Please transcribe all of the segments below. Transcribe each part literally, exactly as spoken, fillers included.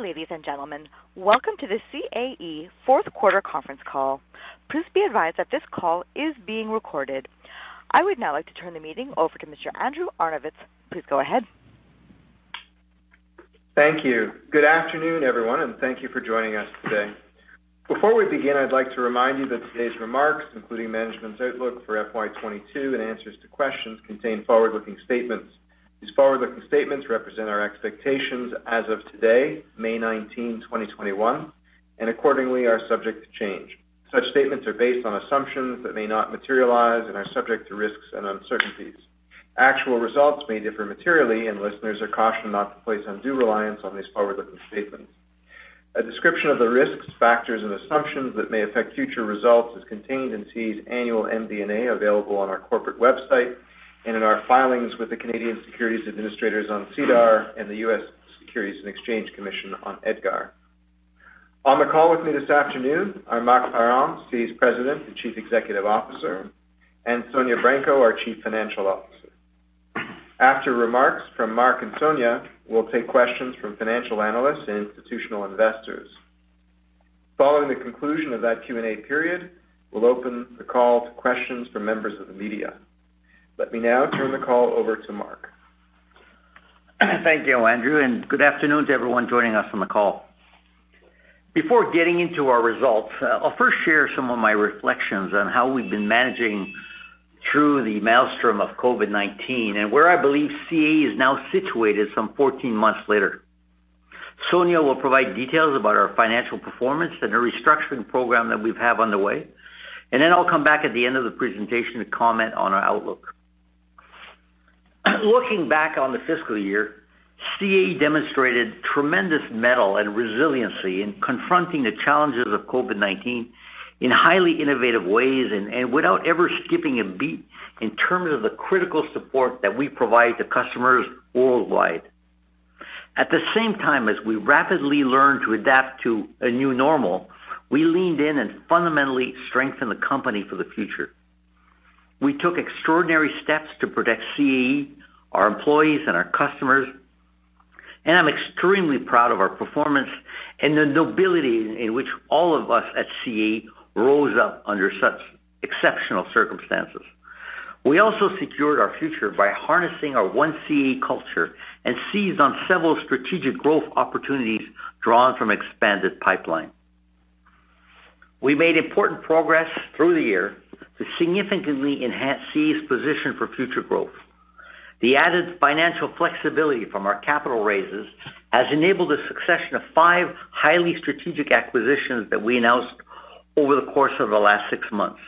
Ladies and gentlemen, welcome to the C A E fourth quarter conference call. Please be advised that this call is being recorded. I would now like to turn the meeting over to Mister Andrew Arnovitz. Please go ahead. Thank you. Good afternoon, everyone, and thank you for joining us today. Before we begin, I'd like to remind you that today's remarks, including management's outlook for F Y twenty-two and answers to questions, contain forward-looking statements. These forward-looking statements represent our expectations as of today, May nineteenth, twenty twenty-one, and accordingly are subject to change. Such statements are based on assumptions that may not materialize and are subject to risks and uncertainties. Actual results may differ materially, and listeners are cautioned not to place undue reliance on these forward-looking statements. A description of the risks, factors, and assumptions that may affect future results is contained in C A's annual M D and A available on our corporate website, and in our filings with the Canadian Securities Administrators on CEDAR and the U S Securities and Exchange Commission on EDGAR. On the call with me this afternoon are Marc Parron, C A's President and Chief Executive Officer, and Sonia Branco, our Chief Financial Officer. After remarks from Marc and Sonia, we'll take questions from financial analysts and institutional investors. Following the conclusion of that Q and A period, we'll open the call to questions from members of the media. Let me now turn the call over to Marc. Thank you, Andrew, and good afternoon to everyone joining us on the call. Before getting into our results, uh, I'll first share some of my reflections on how we've been managing through the maelstrom of COVID nineteen and where I believe C A E is now situated some fourteen months later. Sonia will provide details about our financial performance and the restructuring program that we have underway, and then I'll come back at the end of the presentation to comment on our outlook. Looking back on the fiscal year, C A E demonstrated tremendous mettle and resiliency in confronting the challenges of COVID nineteen in highly innovative ways and, and without ever skipping a beat in terms of the critical support that we provide to customers worldwide. At the same time as we rapidly learned to adapt to a new normal, we leaned in and fundamentally strengthened the company for the future. We took extraordinary steps to protect C A E, our employees, and our customers, and I'm extremely proud of our performance and the nobility in which all of us at C A E rose up under such exceptional circumstances. We also secured our future by harnessing our One C A E culture and seized on several strategic growth opportunities drawn from expanded pipeline. We made important progress through the year to significantly enhance C A E's position for future growth. The added financial flexibility from our capital raises has enabled a succession of five highly strategic acquisitions that we announced over the course of the last six months.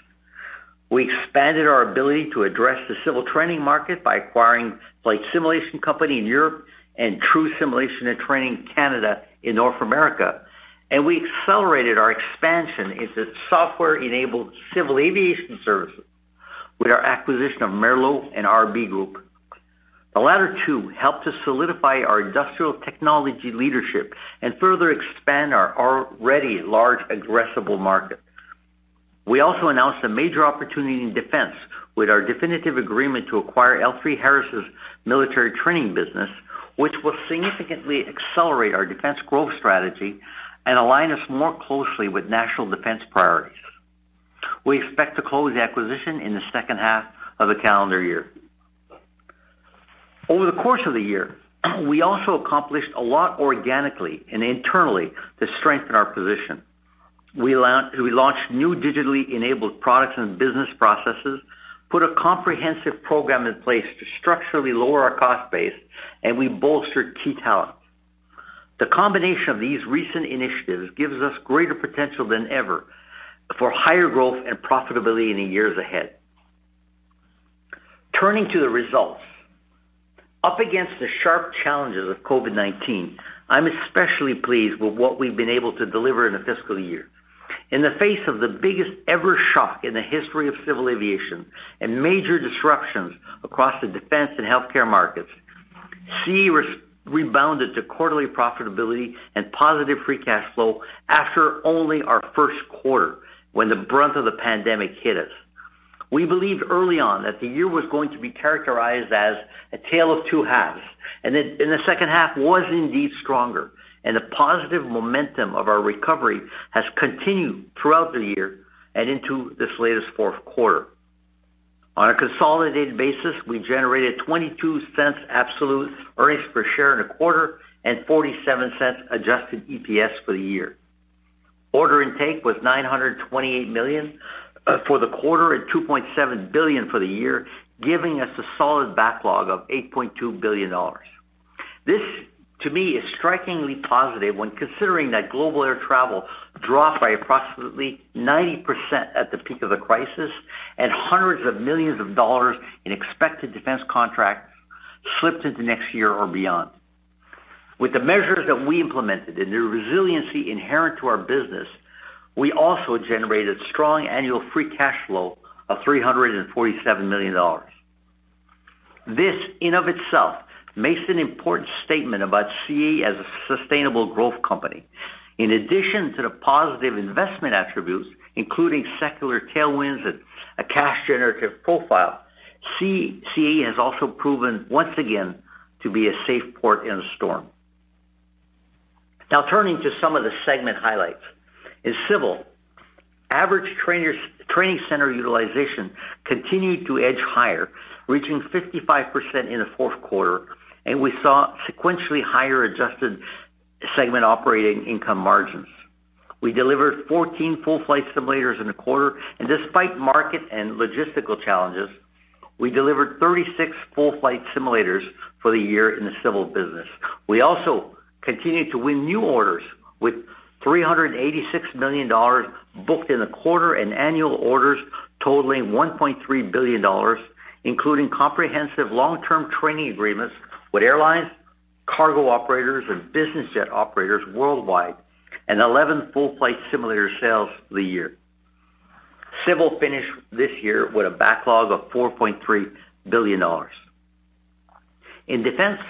We expanded our ability to address the civil training market by acquiring Flight Simulation Company in Europe and True Simulation and Training Canada in North America, and we accelerated our expansion into software-enabled civil aviation services with our acquisition of Merlot and R B Group. The latter two helped to solidify our industrial technology leadership and further expand our already large addressable market. We also announced a major opportunity in defense with our definitive agreement to acquire L three Harris's military training business, which will significantly accelerate our defense growth strategy and align us more closely with national defense priorities. We expect to close the acquisition in the second half of the calendar year. Over the course of the year, we also accomplished a lot organically and internally to strengthen our position. We launched new digitally enabled products and business processes, put a comprehensive program in place to structurally lower our cost base, and we bolstered key talent. The combination of these recent initiatives gives us greater potential than ever for higher growth and profitability in the years ahead. Turning to the results, Up against the sharp challenges of COVID nineteen, I'm especially pleased with what we've been able to deliver in a fiscal year. In the face of the biggest ever shock in the history of civil aviation and major disruptions across the defense and healthcare markets, C A E re- rebounded to quarterly profitability and positive free cash flow after only our first quarter, when the brunt of the pandemic hit us. We believed early on that the year was going to be characterized as a tale of two halves, and in the second half was indeed stronger, and the positive momentum of our recovery has continued throughout the year and into this latest fourth quarter. On a consolidated basis, we generated twenty-two cents absolute earnings per share in a quarter and forty-seven cents adjusted E P S for the year. Order intake was nine hundred twenty-eight million dollars for the quarter and two point seven billion dollars for the year, giving us a solid backlog of eight point two billion dollars. This, to me, is strikingly positive when considering that global air travel dropped by approximately ninety percent at the peak of the crisis, and hundreds of millions of dollars in expected defense contracts slipped into next year or beyond. With the measures that we implemented and the resiliency inherent to our business, we also generated strong annual free cash flow of three hundred forty-seven million dollars. This, in of itself, makes an important statement about C A E as a sustainable growth company. In addition to the positive investment attributes, including secular tailwinds and a cash-generative profile, C A E has also proven, once again, to be a safe port in a storm. Now turning to some of the segment highlights. In civil, average trainers, training center utilization continued to edge higher, reaching fifty-five percent in the fourth quarter, and we saw sequentially higher adjusted segment operating income margins. We delivered fourteen full-flight simulators in the quarter, and despite market and logistical challenges, we delivered thirty-six full-flight simulators for the year in the civil business. We also continued to win new orders with three hundred eighty-six million dollars booked in the quarter and annual orders totaling one point three billion dollars, including comprehensive long-term training agreements with airlines, cargo operators, and business jet operators worldwide, and eleven full-flight simulator sales for the year. Civil finished this year with a backlog of four point three billion dollars. In defense,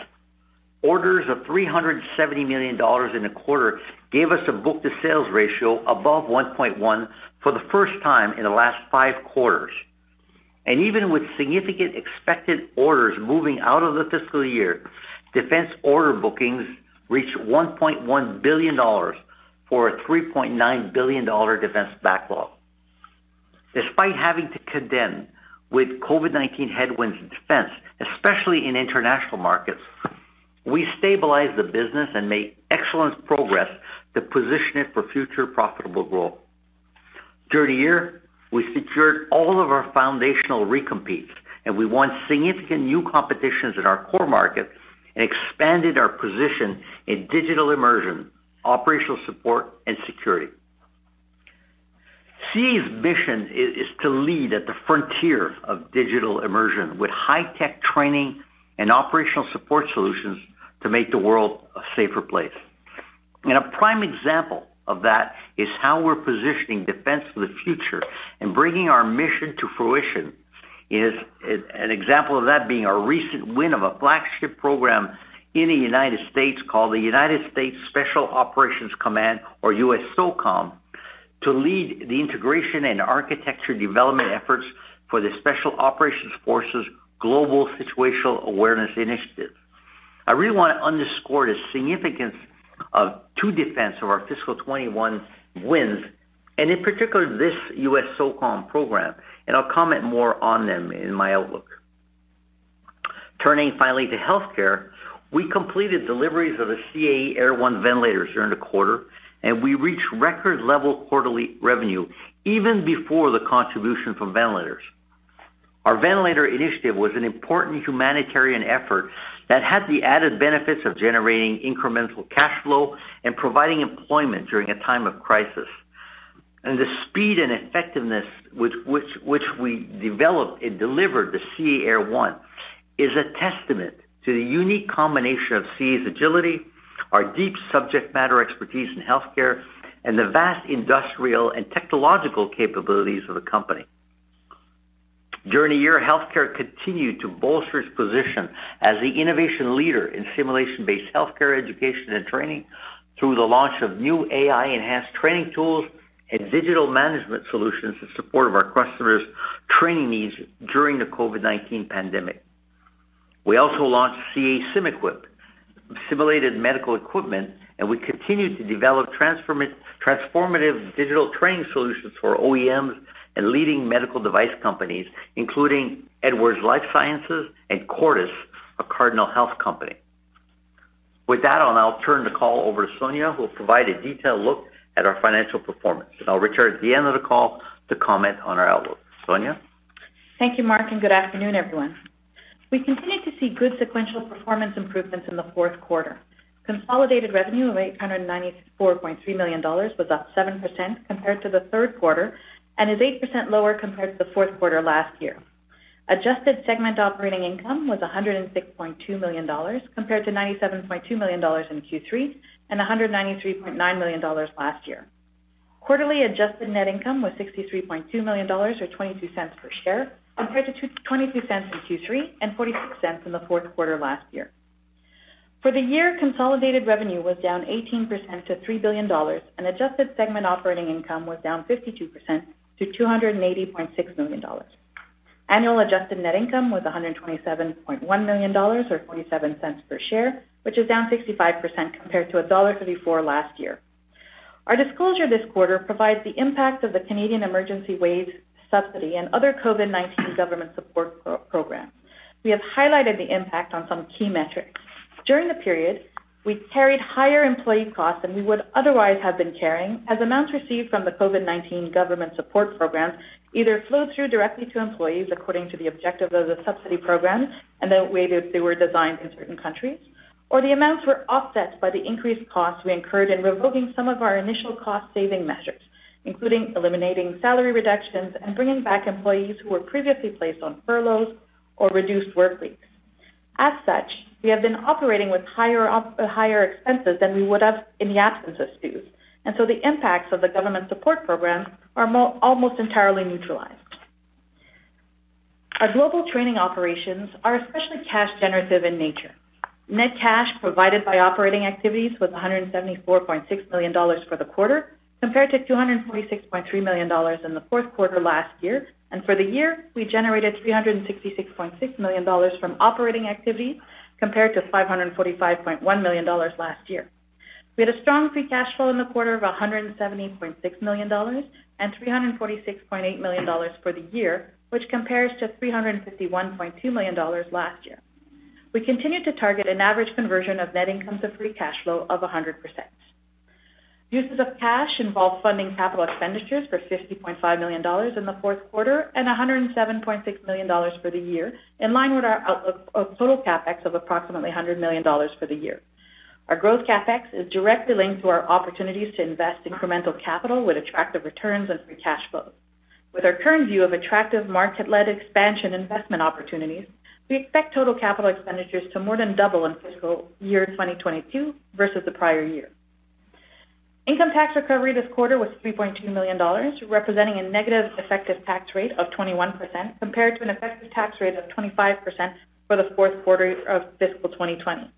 orders of three hundred seventy million dollars in the quarter gave us a book-to-sales ratio above one point one for the first time in the last five quarters. And even with significant expected orders moving out of the fiscal year, defense order bookings reached one point one billion dollars for a three point nine billion dollars defense backlog. Despite having to contend with COVID nineteen headwinds in defense, especially in international markets, we stabilized the business and made excellent progress to position it for future profitable growth. During the year, we secured all of our foundational recompetes, and we won significant new competitions in our core market and expanded our position in digital immersion, operational support, and security. C A's mission is to lead at the frontier of digital immersion with high-tech training and operational support solutions to make the world a safer place. And a prime example of that is how we're positioning defense for the future and bringing our mission to fruition. Is an example of that being our recent win of a flagship program in the United States called the United States Special Operations Command, or U S SOCOM, to lead the integration and architecture development efforts for the Special Operations Forces Global Situational Awareness Initiative. I really want to underscore the significance of two defense of our fiscal twenty-one wins, and in particular this U S SOCOM program, and I'll comment more on them in my outlook. Turning finally to healthcare, we completed deliveries of the C A E Air One ventilators during the quarter, and we reached record level quarterly revenue even before the contribution from ventilators. Our ventilator initiative was an important humanitarian effort that had the added benefits of generating incremental cash flow and providing employment during a time of crisis. And the speed and effectiveness with which, which we developed and delivered the C A E Air One is a testament to the unique combination of C A's agility, our deep subject matter expertise in healthcare, and the vast industrial and technological capabilities of the company. During the year, healthcare continued to bolster its position as the innovation leader in simulation-based healthcare education and training through the launch of new A I-enhanced training tools and digital management solutions in support of our customers' training needs during the COVID nineteen pandemic. We also launched C A E SimEquip, simulated medical equipment, and we continue to develop transformative digital training solutions for O E Ms and leading medical device companies, including Edwards Life Sciences and Cordis, a Cardinal Health company. With that, I'll now turn the call over to Sonia, who will provide a detailed look at our financial performance. And I'll return at the end of the call to comment on our outlook. Sonia? Thank you, Mark, and good afternoon, everyone. We continued to see good sequential performance improvements in the fourth quarter. Consolidated revenue of eight hundred ninety-four point three million dollars was up seven percent compared to the third quarter and is eight percent lower compared to the fourth quarter last year. Adjusted segment operating income was one hundred six point two million dollars compared to ninety-seven point two million dollars in Q three and one hundred ninety-three point nine million dollars last year. Quarterly adjusted net income was sixty-three point two million dollars or twenty-two cents per share compared to twenty-two cents in Q three and forty-six cents in the fourth quarter last year. For the year, consolidated revenue was down eighteen percent to three billion dollars, and adjusted segment operating income was down fifty-two percent to two hundred eighty point six million dollars. Annual adjusted net income was one hundred twenty-seven point one million dollars or forty-seven cents per share, which is down sixty-five percent compared to one dollar thirty-four last year. Our disclosure this quarter provides the impact of the Canadian Emergency Wage Subsidy and other COVID nineteen government support pro- programs. We have highlighted the impact on some key metrics. During the period, we carried higher employee costs than we would otherwise have been carrying, as amounts received from the COVID nineteen government support programs either flowed through directly to employees according to the objective of the subsidy programs and the way that they were designed in certain countries, or the amounts were offset by the increased costs we incurred in revoking some of our initial cost-saving measures, including eliminating salary reductions and bringing back employees who were previously placed on furloughs or reduced work weeks. As such, we have been operating with higher op- higher expenses than we would have in the absence of S T Us, and so the impacts of the government support programs are mo- almost entirely neutralized. Our global training operations are especially cash generative in nature. Net cash provided by operating activities was one hundred seventy-four point six million dollars for the quarter, compared to two hundred forty-six point three million dollars in the fourth quarter last year, and for the year, we generated three hundred sixty-six point six million dollars from operating activities, compared to five hundred forty-five point one million dollars last year. We had a strong free cash flow in the quarter of one hundred seventy point six million dollars and three hundred forty-six point eight million dollars for the year, which compares to three hundred fifty-one point two million dollars last year. We continue to target an average conversion of net income to free cash flow of one hundred percent. Uses of cash involved funding capital expenditures for fifty point five million dollars in the fourth quarter and one hundred seven point six million dollars for the year, in line with our outlook of total CapEx of approximately one hundred million dollars for the year. Our growth CapEx is directly linked to our opportunities to invest incremental capital with attractive returns and free cash flows. With our current view of attractive market-led expansion investment opportunities, we expect total capital expenditures to more than double in fiscal year twenty twenty-two versus the prior year. Income tax recovery this quarter was three point two million dollars, representing a negative effective tax rate of twenty-one percent compared to an effective tax rate of twenty-five percent for the fourth quarter of fiscal twenty twenty.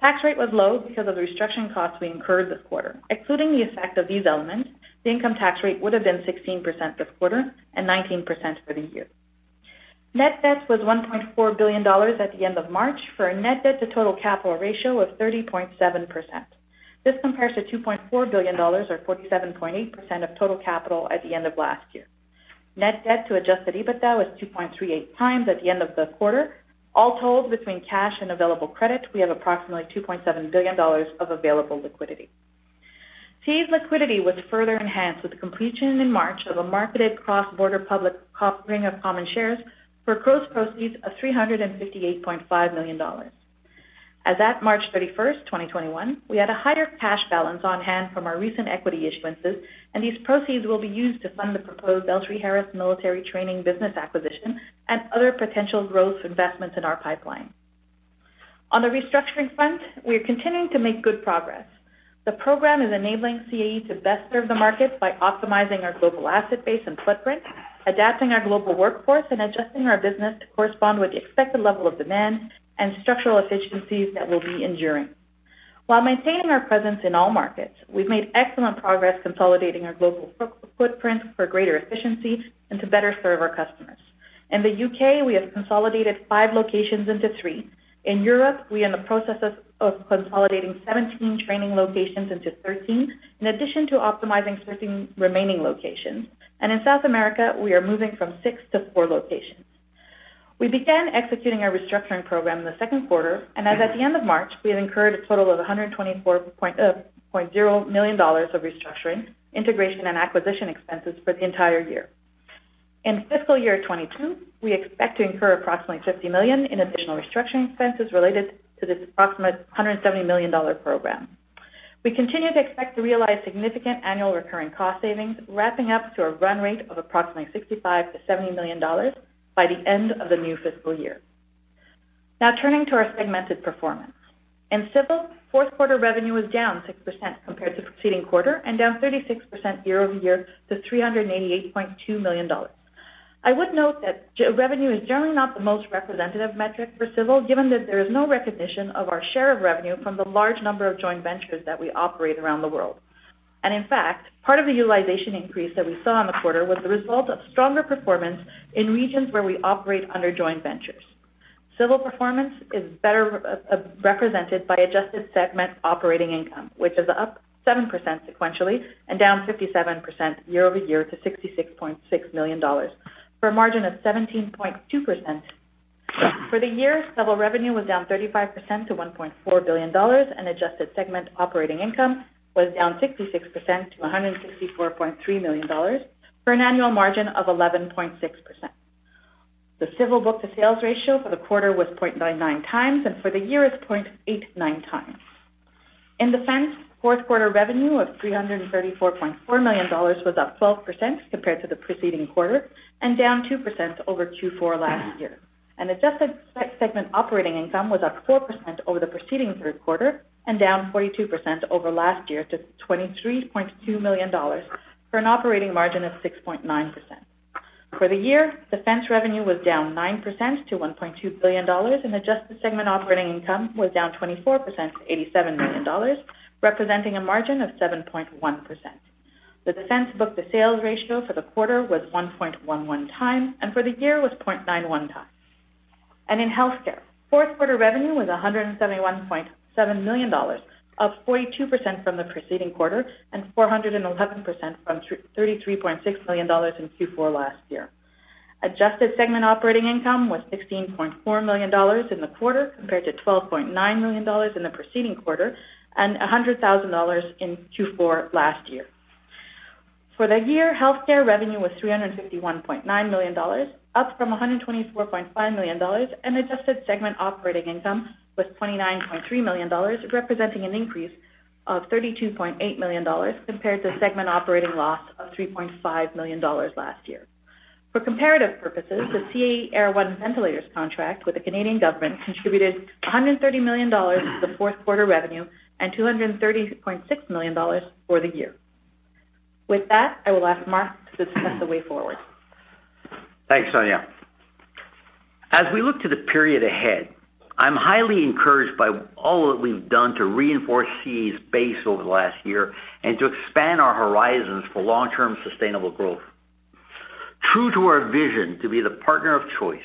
Tax rate was low because of the restructuring costs we incurred this quarter. Excluding the effect of these elements, the income tax rate would have been sixteen percent this quarter and nineteen percent for the year. Net debt was one point four billion dollars at the end of March for a net debt to total capital ratio of thirty point seven percent. This compares to two point four billion dollars or forty-seven point eight percent of total capital at the end of last year. Net debt to adjusted EBITDA was two point three eight times at the end of the quarter. All told, between cash and available credit, we have approximately two point seven billion dollars of available liquidity. C A's liquidity was further enhanced with the completion in March of a marketed cross-border public offering of common shares for gross proceeds of three hundred fifty-eight point five million dollars. As at March thirty-first, twenty twenty-one, we had a higher cash balance on hand from our recent equity issuances, and these proceeds will be used to fund the proposed L three Harris military training business acquisition and other potential growth investments in our pipeline. On the restructuring front, we are continuing to make good progress. The program is enabling C A E to best serve the market by optimizing our global asset base and footprint, adapting our global workforce, and adjusting our business to correspond with the expected level of demand and structural efficiencies that will be enduring. While maintaining our presence in all markets, we've made excellent progress consolidating our global footprint for greater efficiency and to better serve our customers. In the U K, we have consolidated five locations into three. In Europe, we are in the process of consolidating seventeen training locations into thirteen, in addition to optimizing certain remaining locations. And in South America, we are moving from six to four locations. We began executing our restructuring program in the second quarter, and as at the end of March, we had incurred a total of one hundred twenty-four point zero million dollars of restructuring, integration, and acquisition expenses for the entire year. In fiscal year twenty-two, we expect to incur approximately fifty million dollars in additional restructuring expenses related to this approximate one hundred seventy million dollars program. We continue to expect to realize significant annual recurring cost savings, wrapping up to a run rate of approximately sixty-five to seventy million dollars by the end of the new fiscal year. Now turning to our segmented performance. In Civil, fourth quarter revenue was down six percent compared to the preceding quarter and down thirty-six percent year over year to three hundred eighty-eight point two million dollars. I would note that revenue is generally not the most representative metric for Civil, given that there is no recognition of our share of revenue from the large number of joint ventures that we operate around the world. And in fact, part of the utilization increase that we saw in the quarter was the result of stronger performance in regions where we operate under joint ventures. Civil performance is better uh, represented by adjusted segment operating income, which is up seven percent sequentially and down fifty-seven percent year over year to sixty-six point six million dollars, for a margin of seventeen point two percent. For the year, Civil revenue was down thirty-five percent to one point four billion dollars, and adjusted segment operating income was down sixty-six percent to one hundred sixty-four point three million dollars, for an annual margin of eleven point six percent. The Civil book-to-sales ratio for the quarter was zero point nine nine times, and for the year is zero point eight nine times. In Defense, fourth quarter revenue of three hundred thirty-four point four million dollars was up twelve percent compared to the preceding quarter, and down two percent over Q four last year. And adjusted segment operating income was up four percent over the preceding third quarter, and down forty-two percent over last year to twenty-three point two million dollars, for an operating margin of six point nine percent. For the year, Defense revenue was down nine percent to one point two billion dollars, and adjusted segment operating income was down twenty-four percent to eighty-seven million dollars, representing a margin of seven point one percent. The Defense book-to-sales ratio for the quarter was one point one one times, and for the year was zero point nine one times. And in Healthcare, fourth quarter revenue was one hundred seventy-one point seven million dollars, up forty-two percent from the preceding quarter and four hundred eleven percent from thirty-three point six million dollars in Q four last year. Adjusted segment operating income was sixteen point four million dollars in the quarter compared to twelve point nine million dollars in the preceding quarter and one hundred thousand dollars in Q four last year. For the year, Healthcare revenue was three hundred fifty-one point nine million dollars, up from one hundred twenty-four point five million dollars, and adjusted segment operating income was twenty-nine point three million dollars, representing an increase of thirty-two point eight million dollars compared to segment operating loss of three point five million dollars last year. For comparative purposes, the C A E Air One ventilators contract with the Canadian government contributed one hundred thirty million dollars to the fourth quarter revenue and two hundred thirty point six million dollars for the year. With that, I will ask Mark to discuss the way forward. Thanks, Sonia. As we look to the period ahead, I'm highly encouraged by all that we've done to reinforce C A E's base over the last year and to expand our horizons for long-term sustainable growth. True to our vision to be the partner of choice,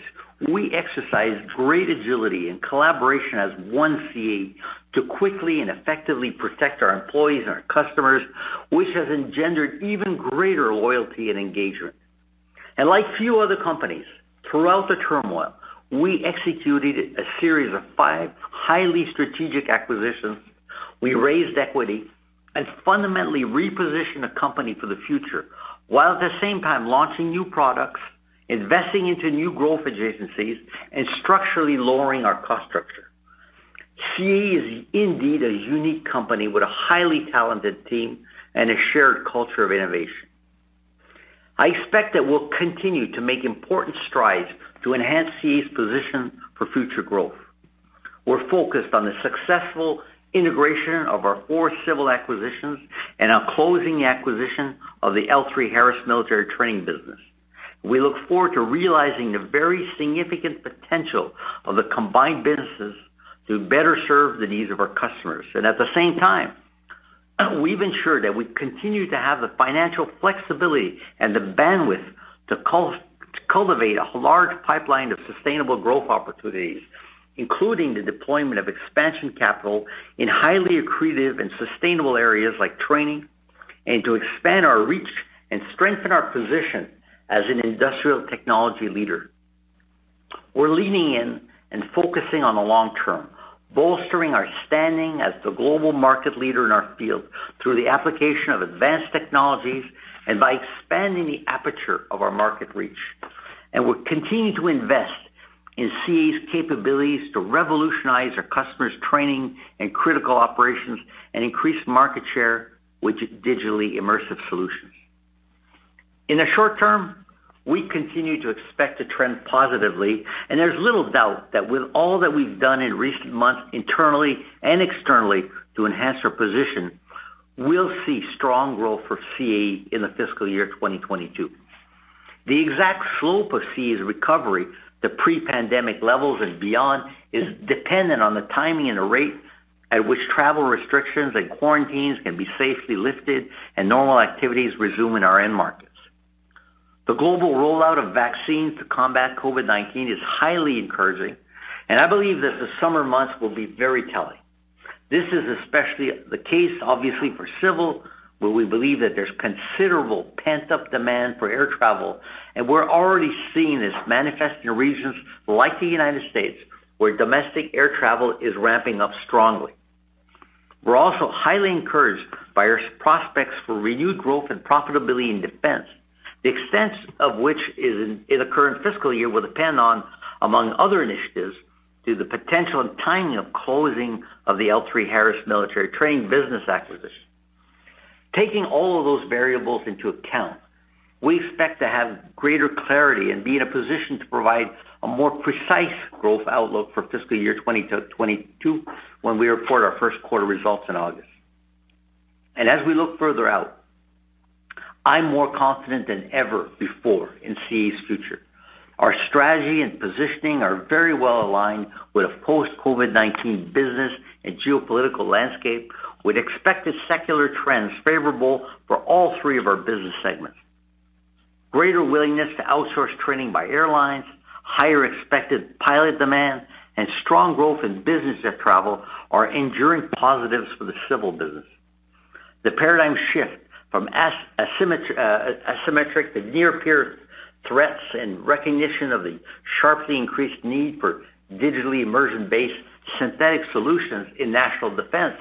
we exercise great agility and collaboration as one C A E to quickly and effectively protect our employees and our customers, which has engendered even greater loyalty and engagement. And like few other companies, throughout the turmoil, we executed a series of five highly strategic acquisitions. We raised equity and fundamentally repositioned the company for the future, while at the same time launching new products, investing into new growth adjacencies, and structurally lowering our cost structure. C A E is indeed a unique company with a highly talented team and a shared culture of innovation. I expect that we'll continue to make important strides to enhance C A E's position for future growth. we're focused on the successful integration of our four civil acquisitions and on closing the acquisition of the L three Harris military training business. We look forward to realizing the very significant potential of the combined businesses to better serve the needs of our customers. And at the same time, we've ensured that we continue to have the financial flexibility and the bandwidth to cul- cultivate a large pipeline of sustainable growth opportunities, including the deployment of expansion capital in highly accretive and sustainable areas like training, and to expand our reach and strengthen our position as an industrial technology leader. We're leaning in and focusing on the long term, bolstering our standing as the global market leader in our field through the application of advanced technologies and by expanding the aperture of our market reach. And we'll continue to invest in C A's capabilities to revolutionize our customers' training and critical operations and increase market share with digitally immersive solutions. In the short term, we continue to expect to trend positively, and there's little doubt that with all that we've done in recent months internally and externally to enhance our position, we'll see strong growth for C A E in the fiscal year twenty twenty-two. The exact slope of C A E's recovery to pre-pandemic levels and beyond is dependent on the timing and the rate at which travel restrictions and quarantines can be safely lifted and normal activities resume in our end market. The global rollout of vaccines to combat COVID nineteen is highly encouraging, and I believe that the summer months will be very telling. This is especially the case, obviously, for civil, where we believe that there's considerable pent-up demand for air travel, and we're already seeing this manifest in regions like the United States, where domestic air travel is ramping up strongly. We're also highly encouraged by our prospects for renewed growth and profitability in defense, the extent of which is in, in the current fiscal year will depend on, among other initiatives, to the potential and timing of closing of the L three Harris military training business acquisition. Taking all of those variables into account, we expect to have greater clarity and be in a position to provide a more precise growth outlook for fiscal year twenty twenty-two when we report our first quarter results in August. And as we look further out, I'm more confident than ever before in C A's future. Our strategy and positioning are very well aligned with a post-COVID nineteen business and geopolitical landscape with expected secular trends favorable for all three of our business segments. Greater willingness to outsource training by airlines, higher expected pilot demand, and strong growth in business jet travel are enduring positives for the civil business. The paradigm shift from asymmetri- uh, asymmetric to near-peer threats and recognition of the sharply increased need for digitally immersion-based synthetic solutions in national defense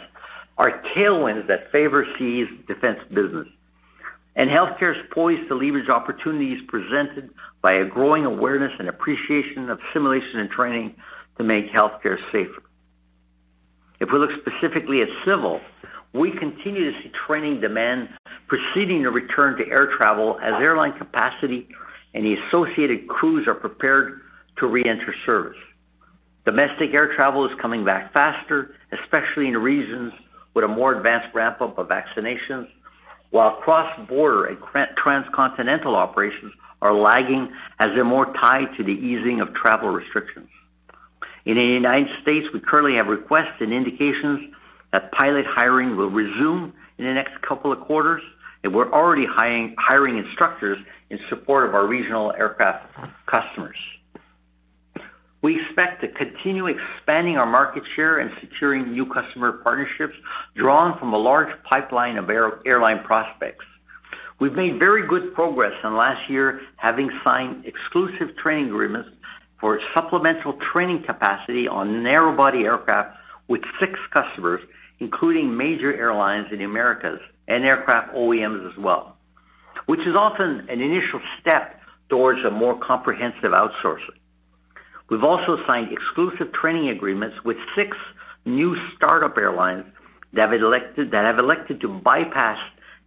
are tailwinds that favor C A's defense business. And healthcare is poised to leverage opportunities presented by a growing awareness and appreciation of simulation and training to make healthcare safer. If we look specifically at civil, we continue to see training demand preceding the return to air travel as airline capacity and the associated crews are prepared to re-enter service. Domestic air travel is coming back faster, especially in regions with a more advanced ramp-up of vaccinations, while cross-border and transcontinental operations are lagging as they're more tied to the easing of travel restrictions. In the United States, we currently have requests and indications that pilot hiring will resume in the next couple of quarters, and we're already hiring, hiring instructors in support of our regional aircraft customers. We expect to continue expanding our market share and securing new customer partnerships drawn from a large pipeline of air, airline prospects. We've made very good progress in last year, having signed exclusive training agreements for supplemental training capacity on narrow-body aircraft with six customers, including major airlines in the Americas and aircraft O E Ms as well, which is often an initial step towards a more comprehensive outsourcing. We've also signed exclusive training agreements with six new startup airlines that have elected, that have elected to bypass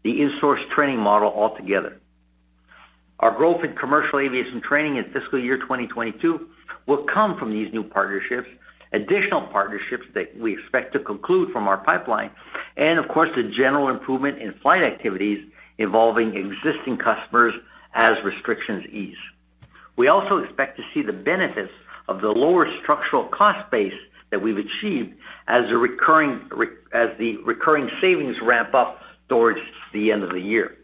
the in-source training model altogether. Our growth in commercial aviation training in fiscal year twenty twenty-two will come from these new partnerships additional partnerships that we expect to conclude from our pipeline, and, of course, the general improvement in flight activities involving existing customers as restrictions ease. We also expect to see the benefits of the lower structural cost base that we've achieved as the recurring, as the recurring savings ramp up towards the end of the year.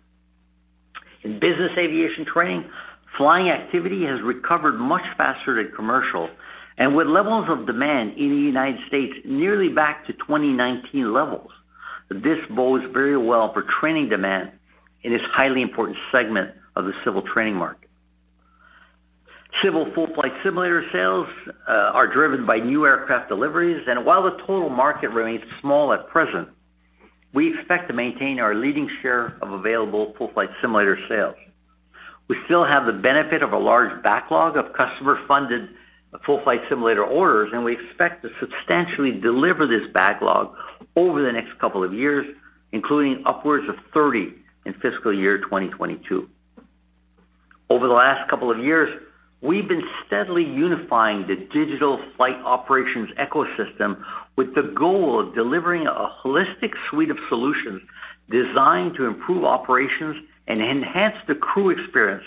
In business aviation training, flying activity has recovered much faster than commercial, and with levels of demand in the United States nearly back to twenty nineteen levels. This bodes very well for training demand in this highly important segment of the civil training market. Civil full-flight simulator sales uh, are driven by new aircraft deliveries, and while the total market remains small at present, we expect to maintain our leading share of available full-flight simulator sales. We still have the benefit of a large backlog of customer-funded full-flight simulator orders, and we expect to substantially deliver this backlog over the next couple of years, including upwards of thirty in fiscal year twenty twenty-two. Over the last couple of years, we've been steadily unifying the digital flight operations ecosystem with the goal of delivering a holistic suite of solutions designed to improve operations and enhance the crew experience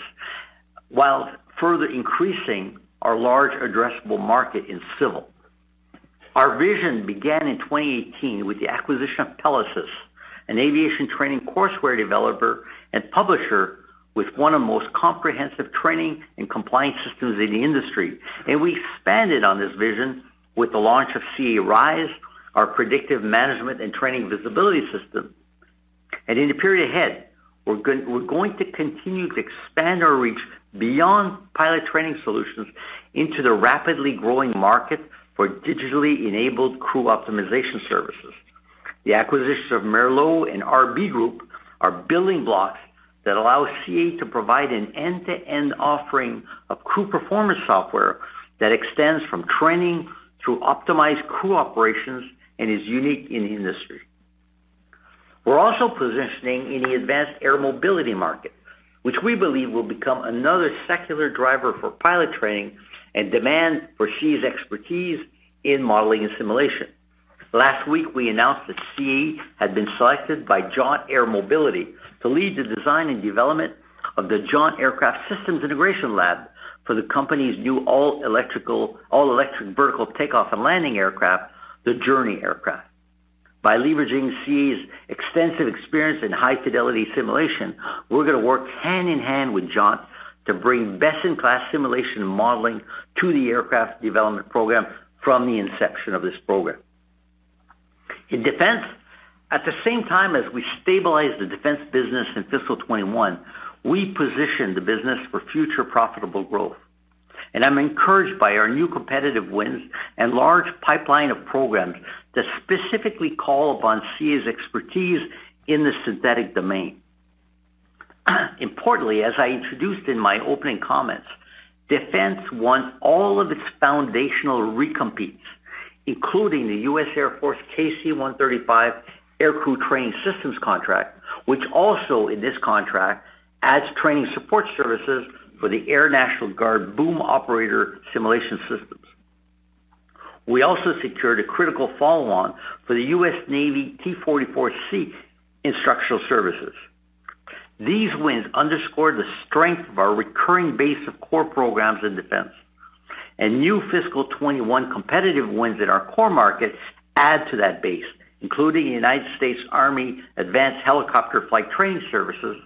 while further increasing our large addressable market in civil. Our vision began in twenty eighteen with the acquisition of Pelesys, an aviation training courseware developer and publisher with one of the most comprehensive training and compliance systems in the industry. And we expanded on this vision with the launch of C A E Rise, our predictive management and training visibility system. And in the period ahead, we're going to continue to expand our reach beyond pilot training solutions into the rapidly growing market for digitally enabled crew optimization services. The acquisitions of Merlot and R B Group are building blocks that allows C A E to provide an end-to-end offering of crew performance software that extends from training through optimized crew operations and is unique in the industry. We're also positioning in the advanced air mobility market, which we believe will become another secular driver for pilot training and demand for C A E's expertise in modeling and simulation. Last week, we announced that C A E had been selected by Jaunt Air Mobility to lead the design and development of the Jaunt Aircraft Systems Integration Lab for the company's new all-electrical, all-electric vertical takeoff and landing aircraft, the Journey Aircraft. By leveraging C A's extensive experience in high-fidelity simulation, we're going to work hand-in-hand with Jaunt to bring best-in-class simulation modeling to the aircraft development program from the inception of this program. In defense, at the same time as we stabilize the defense business in fiscal twenty-one, we position the business for future profitable growth. And I'm encouraged by our new competitive wins and large pipeline of programs that specifically call upon C A's expertise in the synthetic domain. Importantly, as I introduced in my opening comments, defense won all of its foundational recompetes, including the U S Air Force K C one thirty-five Aircrew Training Systems contract, which also in this contract adds training support services for the Air National Guard boom operator simulation systems. We also secured a critical follow-on for the U S Navy T forty-four C instructional services. These wins underscore the strength of our recurring base of core programs in defense. And new fiscal twenty-one competitive wins in our core market add to that base, including the United States Army Advanced Helicopter Flight Training Services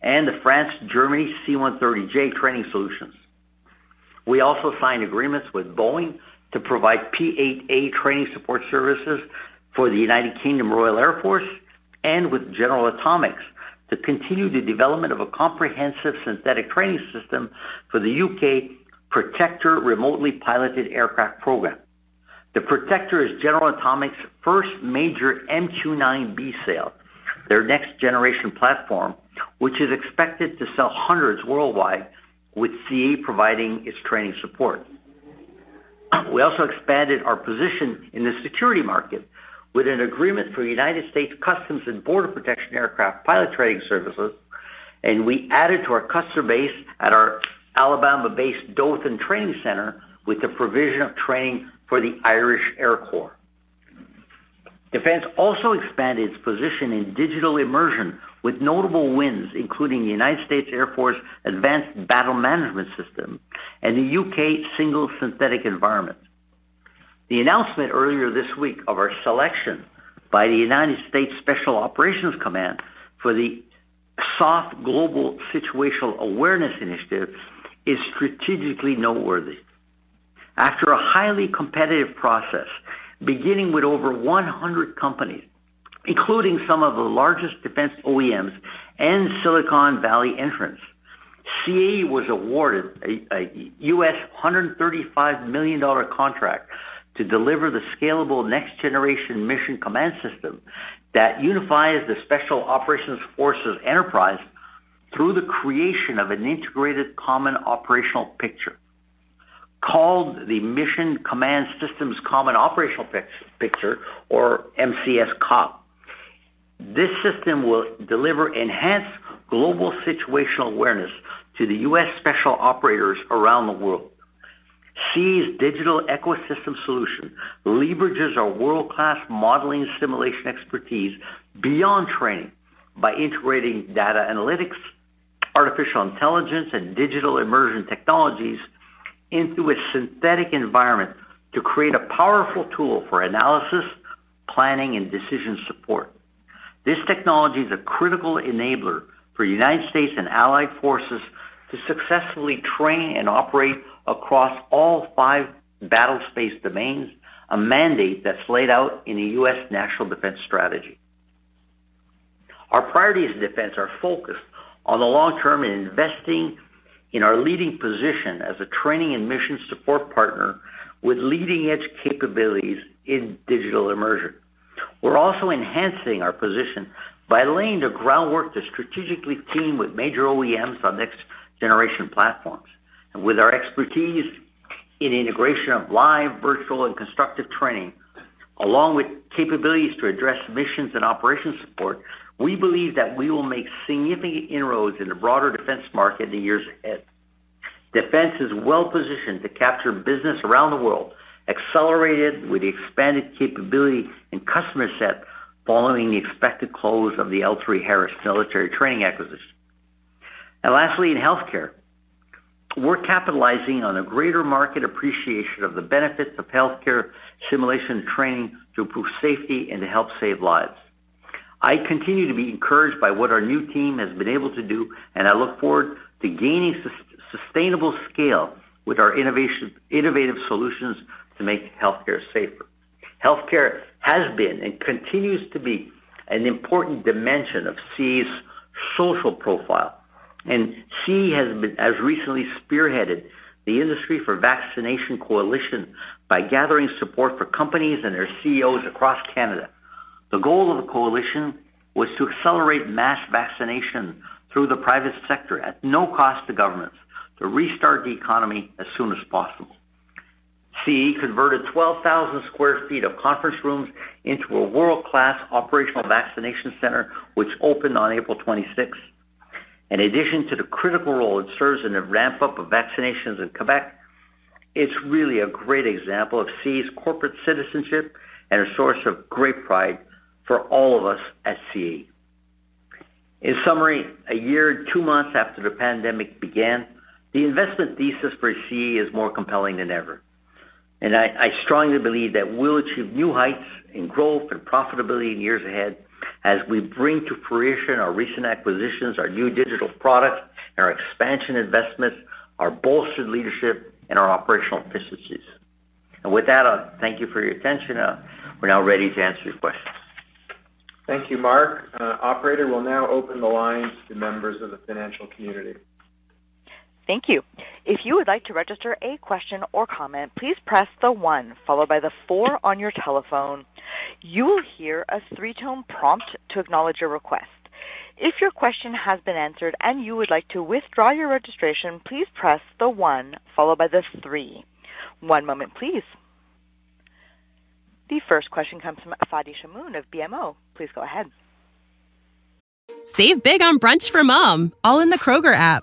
and the France-Germany C one thirty J training solutions. We also signed agreements with Boeing to provide P eight A training support services for the United Kingdom Royal Air Force and with General Atomics to continue the development of a comprehensive synthetic training system for the U K Protector remotely piloted aircraft program. The Protector is General Atomics' first major M Q nine B sale, their next generation platform, which is expected to sell hundreds worldwide, with C A E providing its training support. We also expanded our position in the security market with an agreement for United States Customs and Border Protection aircraft pilot training services, and we added to our customer base at our Alabama-based Dothan Training Center with the provision of training for the Irish Air Corps. Defense also expanded its position in digital immersion with notable wins, including the United States Air Force Advanced Battle Management System and the U K Single Synthetic Environment. The announcement earlier this week of our selection by the United States Special Operations Command for the S O F Global Situational Awareness Initiative is strategically noteworthy. After a highly competitive process, beginning with over one hundred companies, including some of the largest defense O E Ms and Silicon Valley entrants, C A E was awarded a, a U S one hundred thirty-five million dollars contract to deliver the scalable next-generation mission command system that unifies the Special Operations Forces enterprise through the creation of an integrated common operational picture. Called the Mission Command Systems Common Operational Picture, or M C S COP. This system will deliver enhanced global situational awareness to the U S special operators around the world. C A E's digital ecosystem solution leverages our world-class modeling simulation expertise beyond training by integrating data analytics, artificial intelligence, and digital immersion technologies into a synthetic environment to create a powerful tool for analysis, planning, and decision support. This technology is a critical enabler for United States and allied forces to successfully train and operate across all five battle space domains, a mandate that's laid out in the U S National Defense Strategy. Our priorities in defense are focused on the long term and investing in our leading position as a training and mission support partner with leading-edge capabilities in digital immersion. We're also enhancing our position by laying the groundwork to strategically team with major O E Ms on next-generation platforms. And with our expertise in integration of live, virtual, and constructive training, along with capabilities to address missions and operations support, we believe that we will make significant inroads in the broader defense market in the years ahead. Defense is well-positioned to capture business around the world, accelerated with the expanded capability and customer set following the expected close of the L three Harris military training acquisition. And lastly, in healthcare, we're capitalizing on a greater market appreciation of the benefits of healthcare simulation training to improve safety and to help save lives. I continue to be encouraged by what our new team has been able to do, and I look forward to gaining sustainable scale with our innovation, innovative solutions to make healthcare safer. Healthcare has been and continues to be an important dimension of C A's social profile, and C A E has been, has recently spearheaded the Industry for Vaccination Coalition by gathering support for companies and their C E Os across Canada. The goal of the coalition was to accelerate mass vaccination through the private sector at no cost to governments to restart the economy as soon as possible. C A E converted twelve thousand square feet of conference rooms into a world-class operational vaccination center, which opened on April twenty-sixth. In addition to the critical role it serves in the ramp-up of vaccinations in Quebec, it's really a great example of C A E's corporate citizenship and a source of great pride for all of us at C A E. In summary, a year and two months after the pandemic began, the investment thesis for C A E is more compelling than ever. And I, I strongly believe that we'll achieve new heights in growth and profitability in years ahead as we bring to fruition our recent acquisitions, our new digital products, and our expansion investments, our bolstered leadership, and our operational efficiencies. And with that, I thank you for your attention. Uh, we're now ready to answer your questions. Thank you, Mark. Uh, operator, will now open the lines to members of the financial community. Thank you. If you would like to register a question or comment, please press the one followed by the four on your telephone. You will hear a three-tone prompt to acknowledge your request. If your question has been answered and you would like to withdraw your registration, please press the one followed by the three. One moment, please. The first question comes from Fadi Chamoun of B M O. Please go ahead. Save big on brunch for mom, all in the Kroger app.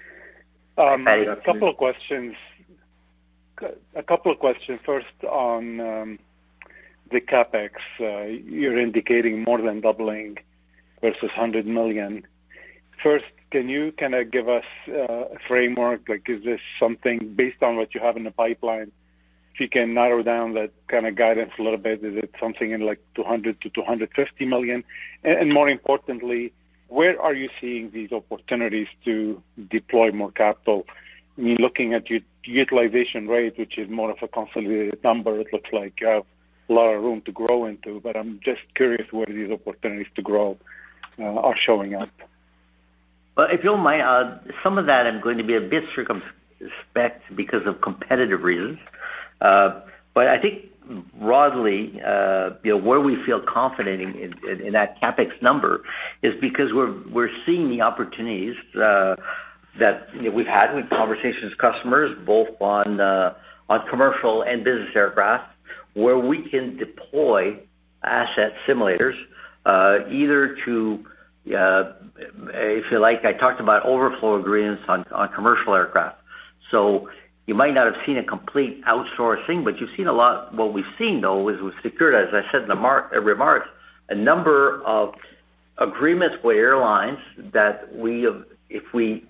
Um, Hi, a couple of questions. A couple of questions. First on um, the CapEx. Uh, you're indicating more than doubling versus one hundred million. First, can you kind of give us uh, a framework? Like, is this something based on what you have in the pipeline? If you can narrow down that kind of guidance a little bit, is it something in like two hundred to two hundred fifty million? And, and more importantly, where are you seeing these opportunities to deploy more capital? I mean, looking at your utilization rate, which is more of a consolidated number, it looks like you have a lot of room to grow into, but I'm just curious where these opportunities to grow uh, are showing up. Well, if you'll mind, uh, some of that I'm going to be a bit circumspect because of competitive reasons. Uh, but I think broadly, uh, you know, where we feel confident in, in, in that CapEx number is because we're we're seeing the opportunities uh, that you know, we've had with conversations with customers, both on uh, on commercial and business aircraft, where we can deploy asset simulators uh, either to, uh, if you like, I talked about overflow agreements on, on commercial aircraft, so. You might not have seen a complete outsourcing, but you've seen a lot. What we've seen, though, is we've secured, as I said in the mar- remarks, a number of agreements with airlines that we, have, if we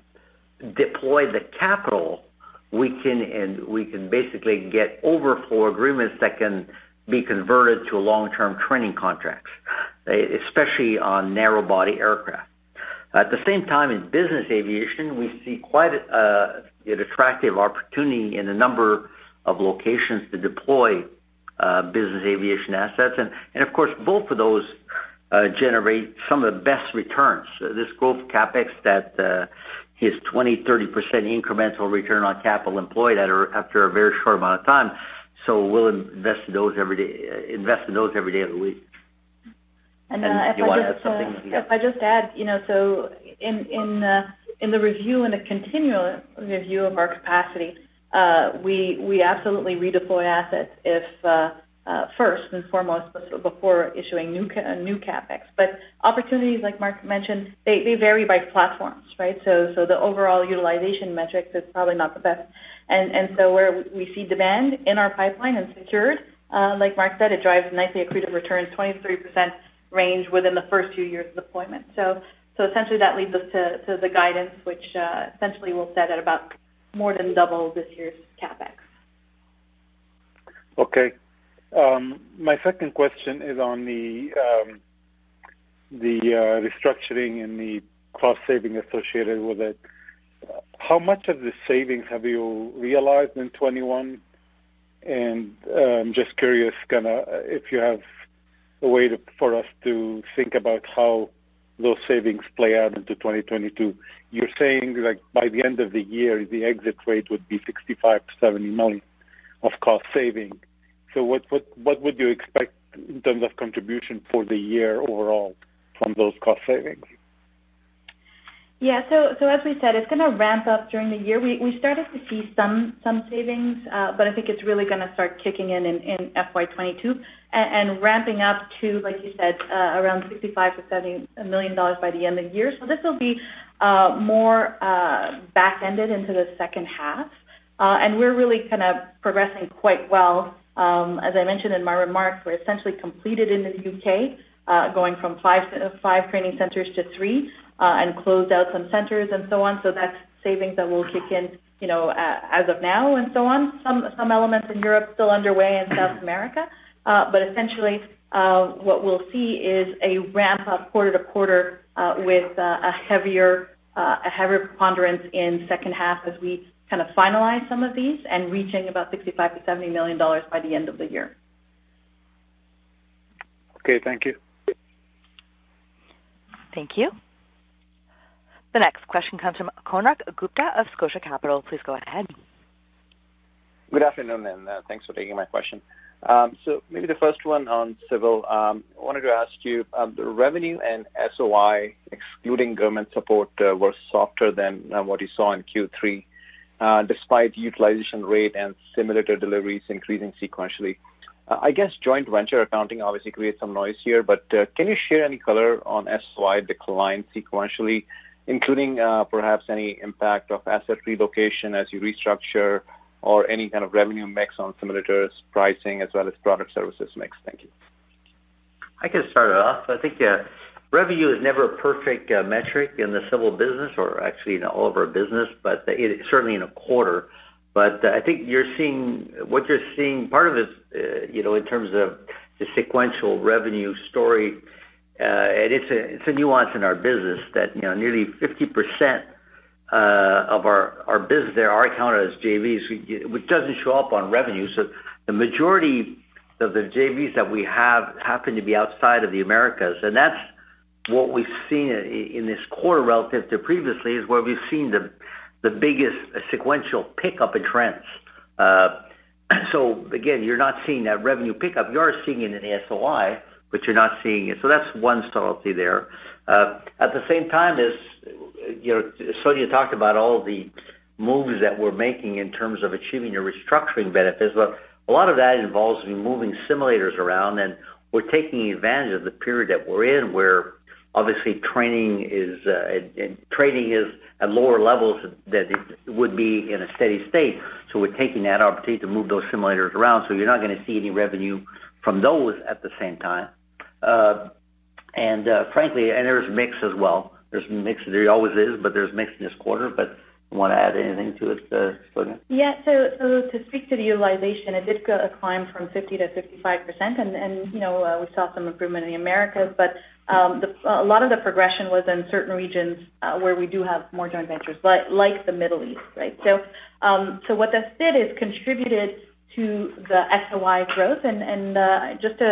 deploy the capital, we can and we can basically get overflow agreements that can be converted to long-term training contracts, especially on narrow-body aircraft. At the same time, in business aviation, we see quite a, an attractive opportunity in a number of locations to deploy uh, business aviation assets. And, and, of course, both of those uh, generate some of the best returns. So this growth CapEx that uh, is twenty, thirty percent incremental return on capital employed at a, after a very short amount of time. So we'll invest in those every day, invest in those every day of the week. And, uh, and if, I just, uh, yeah. if I just add, you know, so in in uh, in the review and the continual review of our capacity, uh, we we absolutely redeploy assets if uh, uh, first and foremost before issuing new ca- new capex. But opportunities, like Mark mentioned, they, they vary by platforms, right? So so the overall utilization metrics is probably not the best, and and so where we see demand in our pipeline and secured, uh, like Mark said, it drives nicely accretive returns, twenty to thirty percent. Range within the first few years of deployment. So so essentially that leads us to, to the guidance, which uh, essentially will set at about more than double this year's CapEx. Okay. Um, my second question is on the um, the uh, restructuring and the cost saving associated with it. How much of the savings have you realized in twenty-one? And uh, I'm just curious kind of if you have a way to, for us to think about how those savings play out into twenty twenty-two. You're saying like by the end of the year, the exit rate would be sixty-five to seventy million of cost saving. So what, what, what would you expect in terms of contribution for the year overall from those cost savings? Yeah, so so as we said, it's going to ramp up during the year. We we started to see some some savings, uh, but I think it's really going to start kicking in in, in F Y twenty-two and, and ramping up to, like you said, uh, around sixty-five to seventy million dollars by the end of the year. So this will be uh, more uh, back-ended into the second half, uh, and we're really kind of progressing quite well. Um, as I mentioned in my remarks, we're essentially completed in the U K, uh, going from five five training centers to three. Uh, and closed out some centers and so on. So that's savings that will kick in, you know, uh, as of now and so on. Some some elements in Europe still underway in South America. Uh, but essentially uh, what we'll see is a ramp up quarter to quarter uh, with uh, a heavier uh, a heavier preponderance in second half as we kind of finalize some of these and reaching about sixty-five to seventy million dollars by the end of the year. Okay, thank you. Thank you. The next question comes from Konark Gupta of Scotia Capital. Please go ahead. Good afternoon, and uh, thanks for taking my question. Um, so maybe the first one on civil. Um, I wanted to ask you, um, the revenue and S O I, excluding government support, uh, were softer than uh, what you saw in Q three, uh, despite utilization rate and simulator deliveries increasing sequentially. Uh, I guess joint venture accounting obviously creates some noise here, but uh, can you share any color on S O I decline sequentially, including uh, perhaps any impact of asset relocation as you restructure, or any kind of revenue mix on simulators, pricing, as well as product services mix? Thank you. I can start it off. I think uh, revenue is never a perfect uh, metric in the civil business, or actually in all of our business, but it, certainly in a quarter. But uh, I think you're seeing, what you're seeing, part of it, uh, you know, in terms of the sequential revenue story, uh, and it's a, it's a nuance in our business that, you know, nearly fifty percent Uh, of our, our business there are accounted as J Vs, which doesn't show up on revenue. So the majority of the J Vs that we have happen to be outside of the Americas. And that's what we've seen in this quarter relative to previously, is where we've seen the the biggest sequential pickup in trends. Uh, so, again, you're not seeing that revenue pickup. You are seeing it in the S O I, but you're not seeing it. So that's one subtlety there. Uh, at the same time, as you know, Sonia talked about all the moves that we're making in terms of achieving your restructuring benefits, but a lot of that involves moving simulators around, and we're taking advantage of the period that we're in, where obviously training is uh, and training is at lower levels than it would be in a steady state. So we're taking that opportunity to move those simulators around. So you're not going to see any revenue from those at the same time. Uh, and uh, frankly, and there's mix as well. There's mix, there always is, but there's mix in this quarter. But want to add anything to it, uh, Sonia? Yeah, so, so to speak to the utilization, it did go, climb from fifty to fifty-five percent, and, and you know, uh, we saw some improvement in the Americas, but um, the, a lot of the progression was in certain regions uh, where we do have more joint ventures, like, like the Middle East, right? So, um, so what this did is contributed to the S O I growth, and, and uh, just to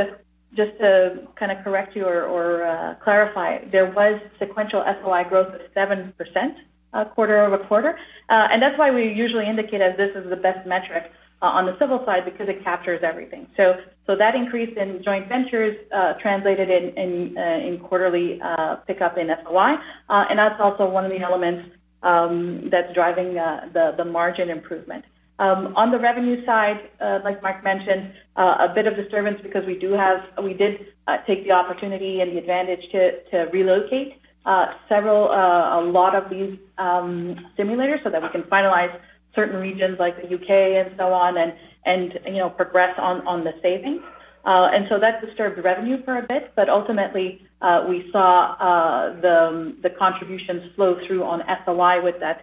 Just to kind of correct you or, or uh, clarify, there was sequential S O I growth of seven percent uh, quarter over quarter. Uh, and that's why we usually indicate as this is the best metric uh, on the civil side, because it captures everything. So so that increase in joint ventures uh, translated in in, uh, in quarterly uh, pickup in S O I. Uh, and that's also one of the elements um, that's driving uh, the, the margin improvement. Um, on the revenue side, uh, like Mark mentioned, uh, a bit of disturbance because we do have, we did uh, take the opportunity and the advantage to, to relocate uh, several, uh, a lot of these um, simulators so that we can finalize certain regions like the U K and so on, and, and you know, progress on, on the savings. Uh, and so that disturbed revenue for a bit, but ultimately uh, we saw uh, the, the contributions flow through on S O I with that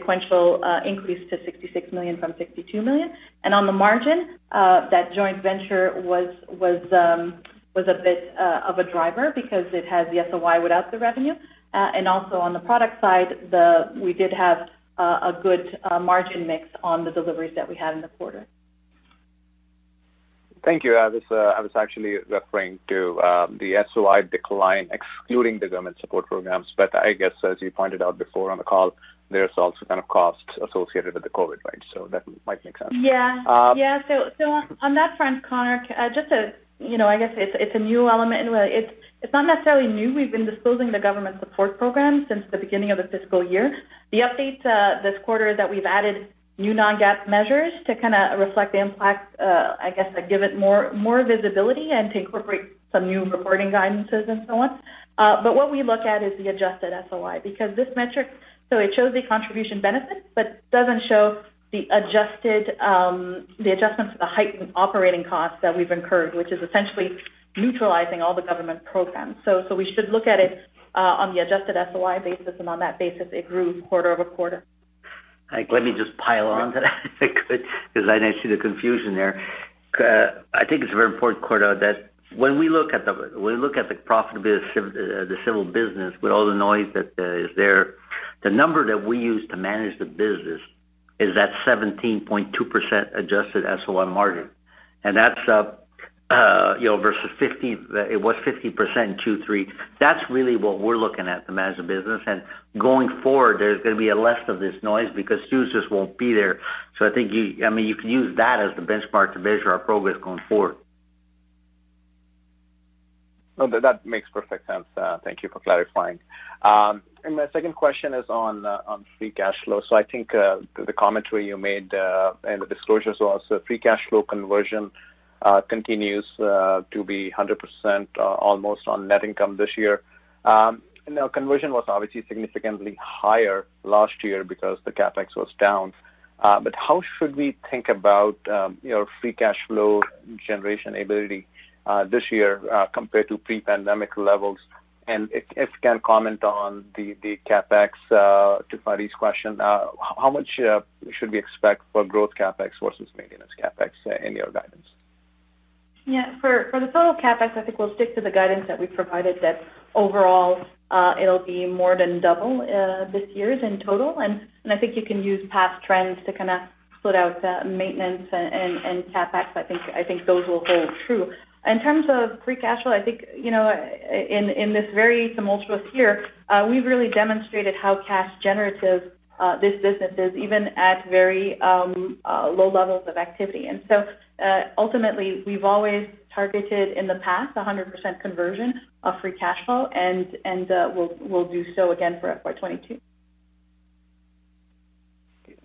sequential uh, increase to sixty-six million from sixty-two million, and on the margin, uh, that joint venture was was um, was a bit uh, of a driver because it has the S O I without the revenue, uh, and also on the product side, the we did have uh, a good uh, margin mix on the deliveries that we had in the quarter. Thank you. I was uh, I was actually referring to um, the S O I decline, excluding the government support programs, but I guess as you pointed out before on the call, there's also kind of costs associated with the COVID, right? So that might make sense. Yeah, um, yeah. So, so on that front, Konark, uh, just a, you know, I guess it's it's a new element. It's it's not necessarily new. We've been disclosing the government support program since the beginning of the fiscal year. The update uh, this quarter is that we've added new non-G A A P measures to kind of reflect the impact, uh, I guess, to give it more more visibility and to incorporate some new reporting guidances and so on. Uh, but what we look at is the adjusted S O I, because this metric. So it shows the contribution benefit, but doesn't show the adjusted, um, the adjustment for the heightened operating costs that we've incurred, which is essentially neutralizing all the government programs. So, so we should look at it uh, on the adjusted S O I basis, and on that basis, it grew quarter over quarter. I, let me just pile on to that if I could, because I see the confusion there. Uh, I think it's very important, Cordo, that when we look at the when we look at the profitability of the civil business with all the noise that uh, is there. The number that we use to manage the business is that seventeen point two percent adjusted S O I margin, and that's up uh, you know, versus fifty, it was fifty percent in Q three. That's really what we're looking at to manage the business. And going forward, there's going to be a less of this noise because users won't be there. So I think you, I mean, you can use that as the benchmark to measure our progress going forward. No, that makes perfect sense. Uh, thank you for clarifying. Um, and my second question is on uh, on free cash flow. So I think uh, the, the commentary you made uh, and the disclosures was uh, free cash flow conversion uh, continues uh, to be one hundred percent uh, almost on net income this year. Um, now, conversion was obviously significantly higher last year because the CapEx was down. Uh, but how should we think about um, your free cash flow generation ability Uh, this year uh, compared to pre-pandemic levels? And if, if you can comment on the, the CapEx uh, to Fadi's question, uh, how much uh, should we expect for growth CapEx versus maintenance CapEx uh, in your guidance? Yeah, for, for the total CapEx, I think we'll stick to the guidance that we provided that overall uh, it'll be more than double uh, this year's in total. And, and I think you can use past trends to kind of split out uh, maintenance and, and, and CapEx. I think, I think those will hold true. In terms of free cash flow, I think, you know, in, in this very tumultuous year, uh, we've really demonstrated how cash generative uh, this business is, even at very um, uh, low levels of activity. And so uh, ultimately, we've always targeted in the past one hundred percent conversion of free cash flow, and, and uh, we'll, we'll do so again for F Y twenty-two.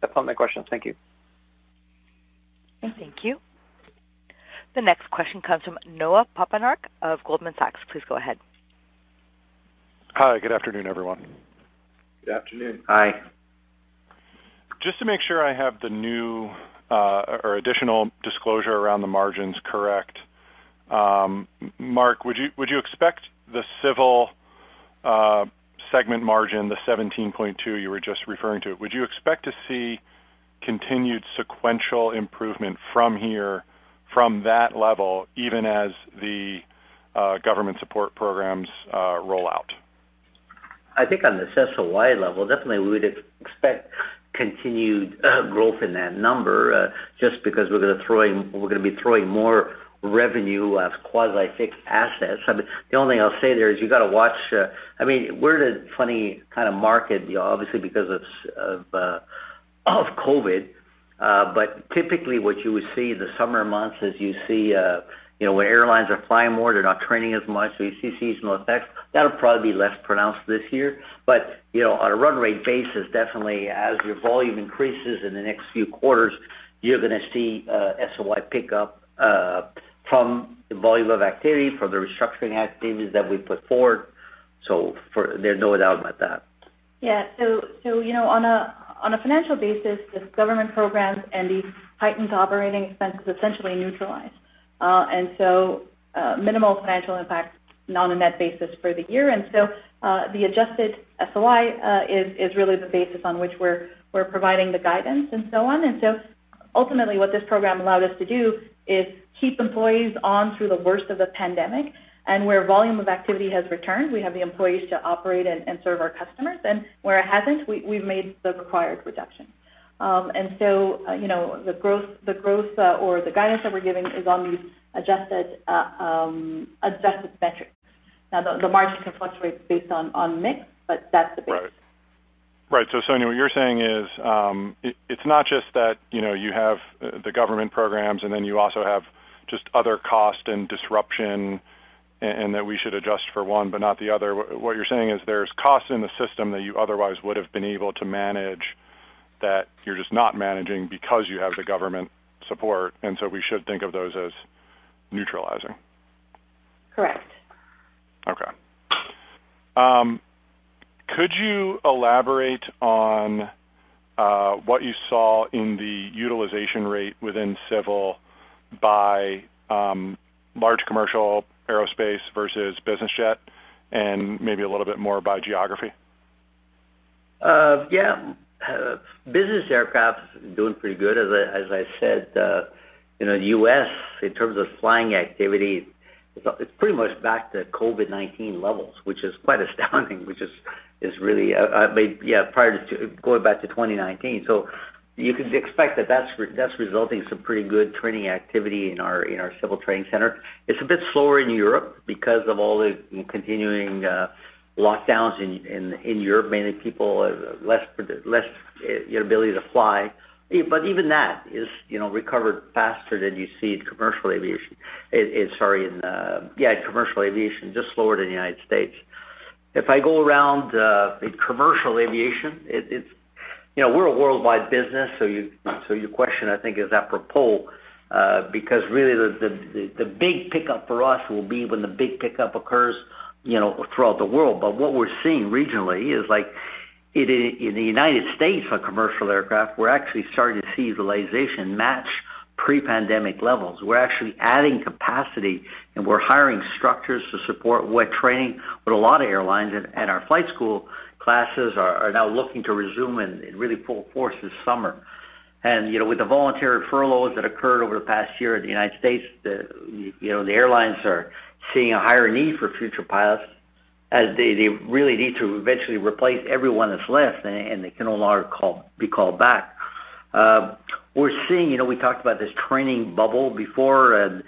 That's all my questions. Thank you. Thank you. The next question comes from Noah Poponak of Goldman Sachs. Please go ahead. Hi, good afternoon, everyone. Good afternoon. Hi. Just to make sure I have the new uh, or additional disclosure around the margins correct, um, Mark, would you would you expect the civil uh, segment margin, the seventeen point two you were just referring to, would you expect to see continued sequential improvement from here? From that level, even as the uh, government support programs uh, roll out? I think on the S S O Y level, definitely we would ex- expect continued uh, growth in that number, uh, just because we're going to throwing we're going to be throwing more revenue as quasi-fixed assets. I mean, the only thing I'll say there is you got to watch. Uh, I mean, we're in a funny kind of market, you know, obviously because of of, uh, of COVID. Uh, but typically what you would see the summer months is you see, uh, you know, when airlines are flying more, they're not training as much, so you see seasonal effects. That'll probably be less pronounced this year. But, you know, on a run rate basis, definitely as your volume increases in the next few quarters, you're going to see uh, S O Y pick up uh, from the volume of activity, from the restructuring activities that we put forward. So for, there's no doubt about that. Yeah, so, so you know, on a... On a financial basis, the government programs and the heightened operating expenses essentially neutralize. Uh, and so uh, minimal financial impact on a net basis for the year. And so uh, the adjusted S O I uh, is, is really the basis on which we're, we're providing the guidance and so on. And so ultimately what this program allowed us to do is keep employees on through the worst of the pandemic. And where volume of activity has returned, we have the employees to operate and, and serve our customers. And where it hasn't, we, we've made the required reduction. Um, and so, uh, you know, the growth, the growth uh, or the guidance that we're giving is on these adjusted uh, um, adjusted metrics. Now, the, the margin can fluctuate based on, on mix, but that's the base. Right. Right. So, Sonia, what you're saying is um, it, it's not just that, you know, you have the government programs and then you also have just other cost and disruption, and that we should adjust for one but not the other. What you're saying is there's costs in the system that you otherwise would have been able to manage that you're just not managing because you have the government support, and so we should think of those as neutralizing. Correct. Okay. Um, could you elaborate on uh, what you saw in the utilization rate within civil by um, large commercial aerospace versus business jet, and maybe a little bit more by geography? Uh, yeah, uh, business aircraft doing pretty good. As I, as I said, uh, you know, the U S in terms of flying activity, it's, it's pretty much back to COVID nineteen levels, which is quite astounding, which is, is really, uh, I mean, yeah, prior to going back to twenty nineteen. So you can expect that that's re- that's resulting in some pretty good training activity in our in our civil training center. It's a bit slower in Europe because of all the continuing uh, lockdowns in, in in Europe. Mainly, people have less less uh, ability to fly. But even that is, you know, recovered faster than you see in commercial aviation. It, it, sorry, in uh, yeah, in commercial aviation, just slower than the United States. If I go around uh, in commercial aviation, it, it's, you know, we're a worldwide business. So you, so your question, I think, is apropos uh, because really the, the the big pickup for us will be when the big pickup occurs, you know, throughout the world. But what we're seeing regionally is like. It, in the United States, on commercial aircraft, we're actually starting to see utilization match pre-pandemic levels. We're actually adding capacity, and we're hiring structures to support wet training with a lot of airlines. And, and our flight school classes are, are now looking to resume in, in really full force this summer. And, you know, with the voluntary furloughs that occurred over the past year in the United States, the, you know, the airlines are seeing a higher need for future pilots, as they, they really need to eventually replace everyone that's left, and, and they can no longer call, be called back. Uh, we're seeing, you know, we talked about this training bubble before, and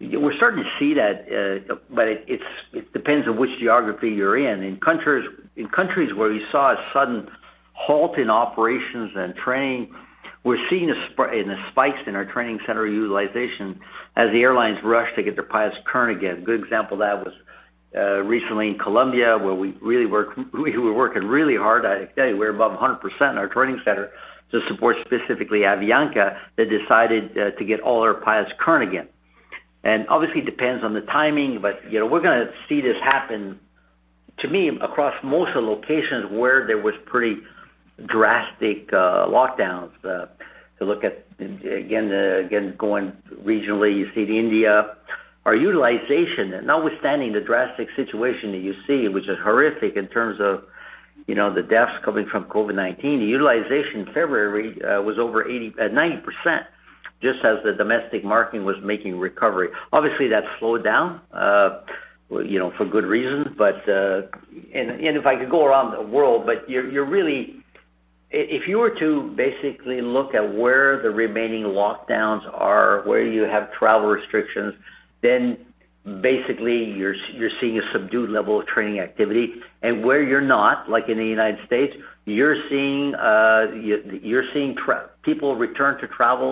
we're starting to see that, uh, but it, it's, it depends on which geography you're in. In countries, in countries where you saw a sudden halt in operations and training, we're seeing a, sp- in a spikes in our training center utilization as the airlines rush to get their pilots current again. A good example of that was Uh, recently in Colombia, where we really work, we were working really hard. I tell you, we're above one hundred percent in our training center to support specifically Avianca that decided uh, to get all our pilots current again. And obviously it depends on the timing, but, you know, we're going to see this happen, to me, across most of the locations where there was pretty drastic uh, lockdowns. Uh, to look at, again, uh, again, going regionally, you see the India. Our utilization, notwithstanding the drastic situation that you see, which is horrific in terms of, you know, the deaths coming from COVID nineteen, the utilization in February uh, was over eighty, uh, ninety percent, just as the domestic market was making recovery. Obviously, that slowed down, uh, you know, for good reason. But uh, and, and if I could go around the world, but you're, you're really, if you were to basically look at where the remaining lockdowns are, where you have travel restrictions, then basically you're you're seeing a subdued level of training activity, and where you're not, like in the United States, you're seeing uh, you, you're seeing tra- people return to travel,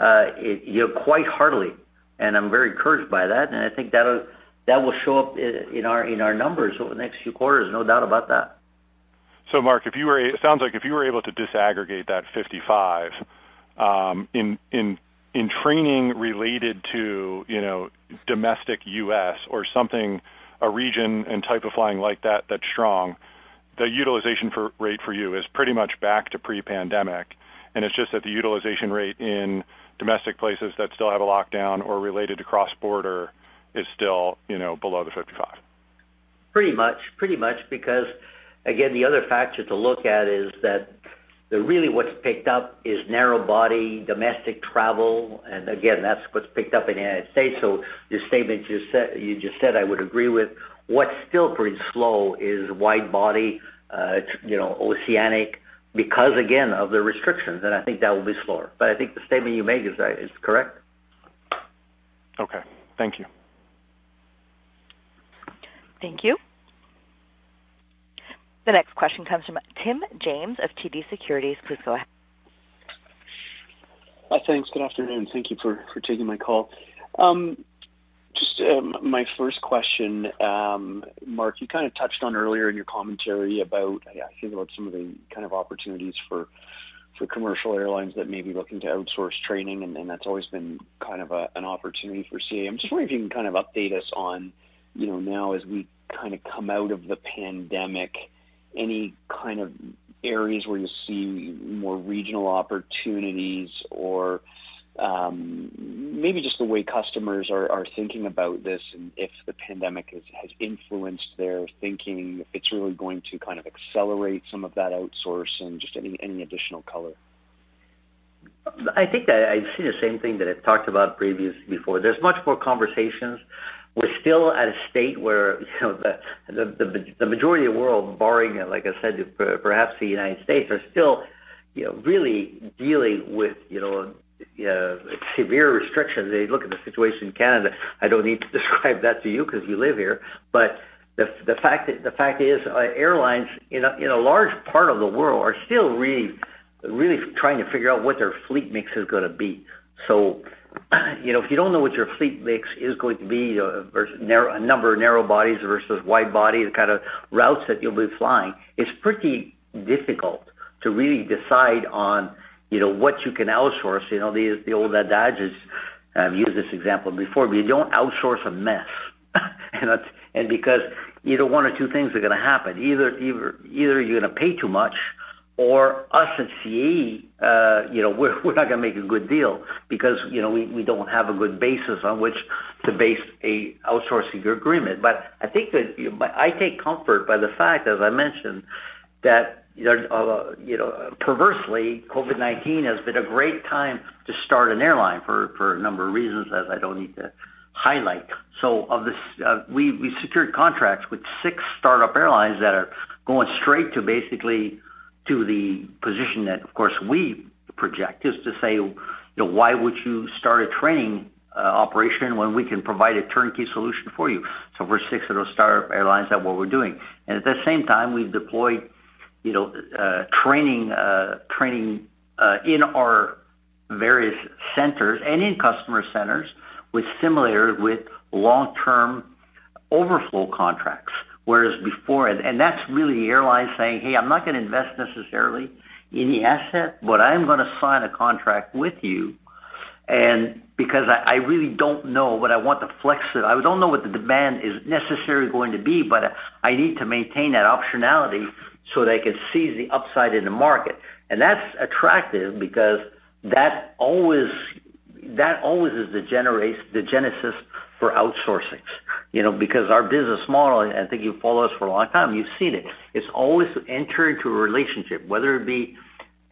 uh, it, you know, quite heartily, and I'm very encouraged by that, and I think that that will show up in our in our numbers over the next few quarters, no doubt about that. So, Mark, if you were, it sounds like if you were able to disaggregate that fifty-five um, in in. in training related to, you know, domestic U S or something, a region and type of flying like that that's strong, the utilization for, rate for you is pretty much back to pre-pandemic. And it's just that the utilization rate in domestic places that still have a lockdown or related to cross-border is still, you know, below the fifty-five. Pretty much, pretty much, because, again, the other factor to look at is that The really what's picked up is narrow-body domestic travel, and again, that's what's picked up in the United States. So your statement you, said, you just said I would agree with. What's still pretty slow is wide-body, uh, you know, oceanic, because, again, of the restrictions, and I think that will be slower. But I think the statement you make is, uh, is correct. Okay. Thank you. Thank you. The next question comes from Tim James of T D Securities. Please go ahead. Uh, thanks. Good afternoon. Thank you for, for taking my call. Um, just um, my first question, um, Mark, you kind of touched on earlier in your commentary about, I think, about some of the kind of opportunities for for commercial airlines that may be looking to outsource training, and, and that's always been kind of a, an opportunity for C A E. I'm just wondering if you can kind of update us on, you know, now as we kind of come out of the pandemic, any kind of areas where you see more regional opportunities, or um, maybe just the way customers are, are thinking about this, and if the pandemic has, has influenced their thinking, if it's really going to kind of accelerate some of that outsourcing, just any, any additional color. I think that I see the same thing that I've talked about previously before. There's much more conversations. We're still at a state where, you know, the, the, the, the majority of the world, barring, like I said, perhaps the United States, are still, you know, really dealing with, you know, uh, severe restrictions. They look at the situation in Canada. I don't need to describe that to you because you live here. But the the fact that the fact is, uh, airlines in a, in a large part of the world are still really really trying to figure out what their fleet mix is going to be. So, you know, if you don't know what your fleet mix is going to be, uh, versus narrow, a number of narrow bodies versus wide body, the kind of routes that you'll be flying, it's pretty difficult to really decide on, you know, what you can outsource. You know, the, the old adage is, I've used this example before, but you don't outsource a mess. and, that's, and because either one or two things are going to happen. Either, either, either you're going to pay too much, or us at C A E, uh, you know, we're, we're not going to make a good deal because, you know, we, we don't have a good basis on which to base a outsourcing agreement. But I think that you know, I take comfort by the fact, as I mentioned, that, you know, uh, you know perversely, COVID nineteen has been a great time to start an airline for, for a number of reasons, as I don't need to highlight. So of this, uh, we, we secured contracts with six startup airlines that are going straight to basically to the position that, of course, we project is to say, you know, why would you start a training uh, operation when we can provide a turnkey solution for you? So for six of those startup airlines, that's what we're doing. And at the same time, we've deployed, you know, uh, training, uh, training uh, in our various centers and in customer centers with simulators with long-term overflow contracts. Whereas before, and, and that's really the airline saying, hey, I'm not going to invest necessarily in the asset, but I'm going to sign a contract with you. And because I, I really don't know, but I want to flex it. I don't know what the demand is necessarily going to be, but I need to maintain that optionality so that I can seize the upside in the market. And that's attractive because that always that always is the, genera- the genesis for outsourcing, you know, because our business model, and I think you've followed us for a long time, you've seen it, it's always to enter into a relationship, whether it be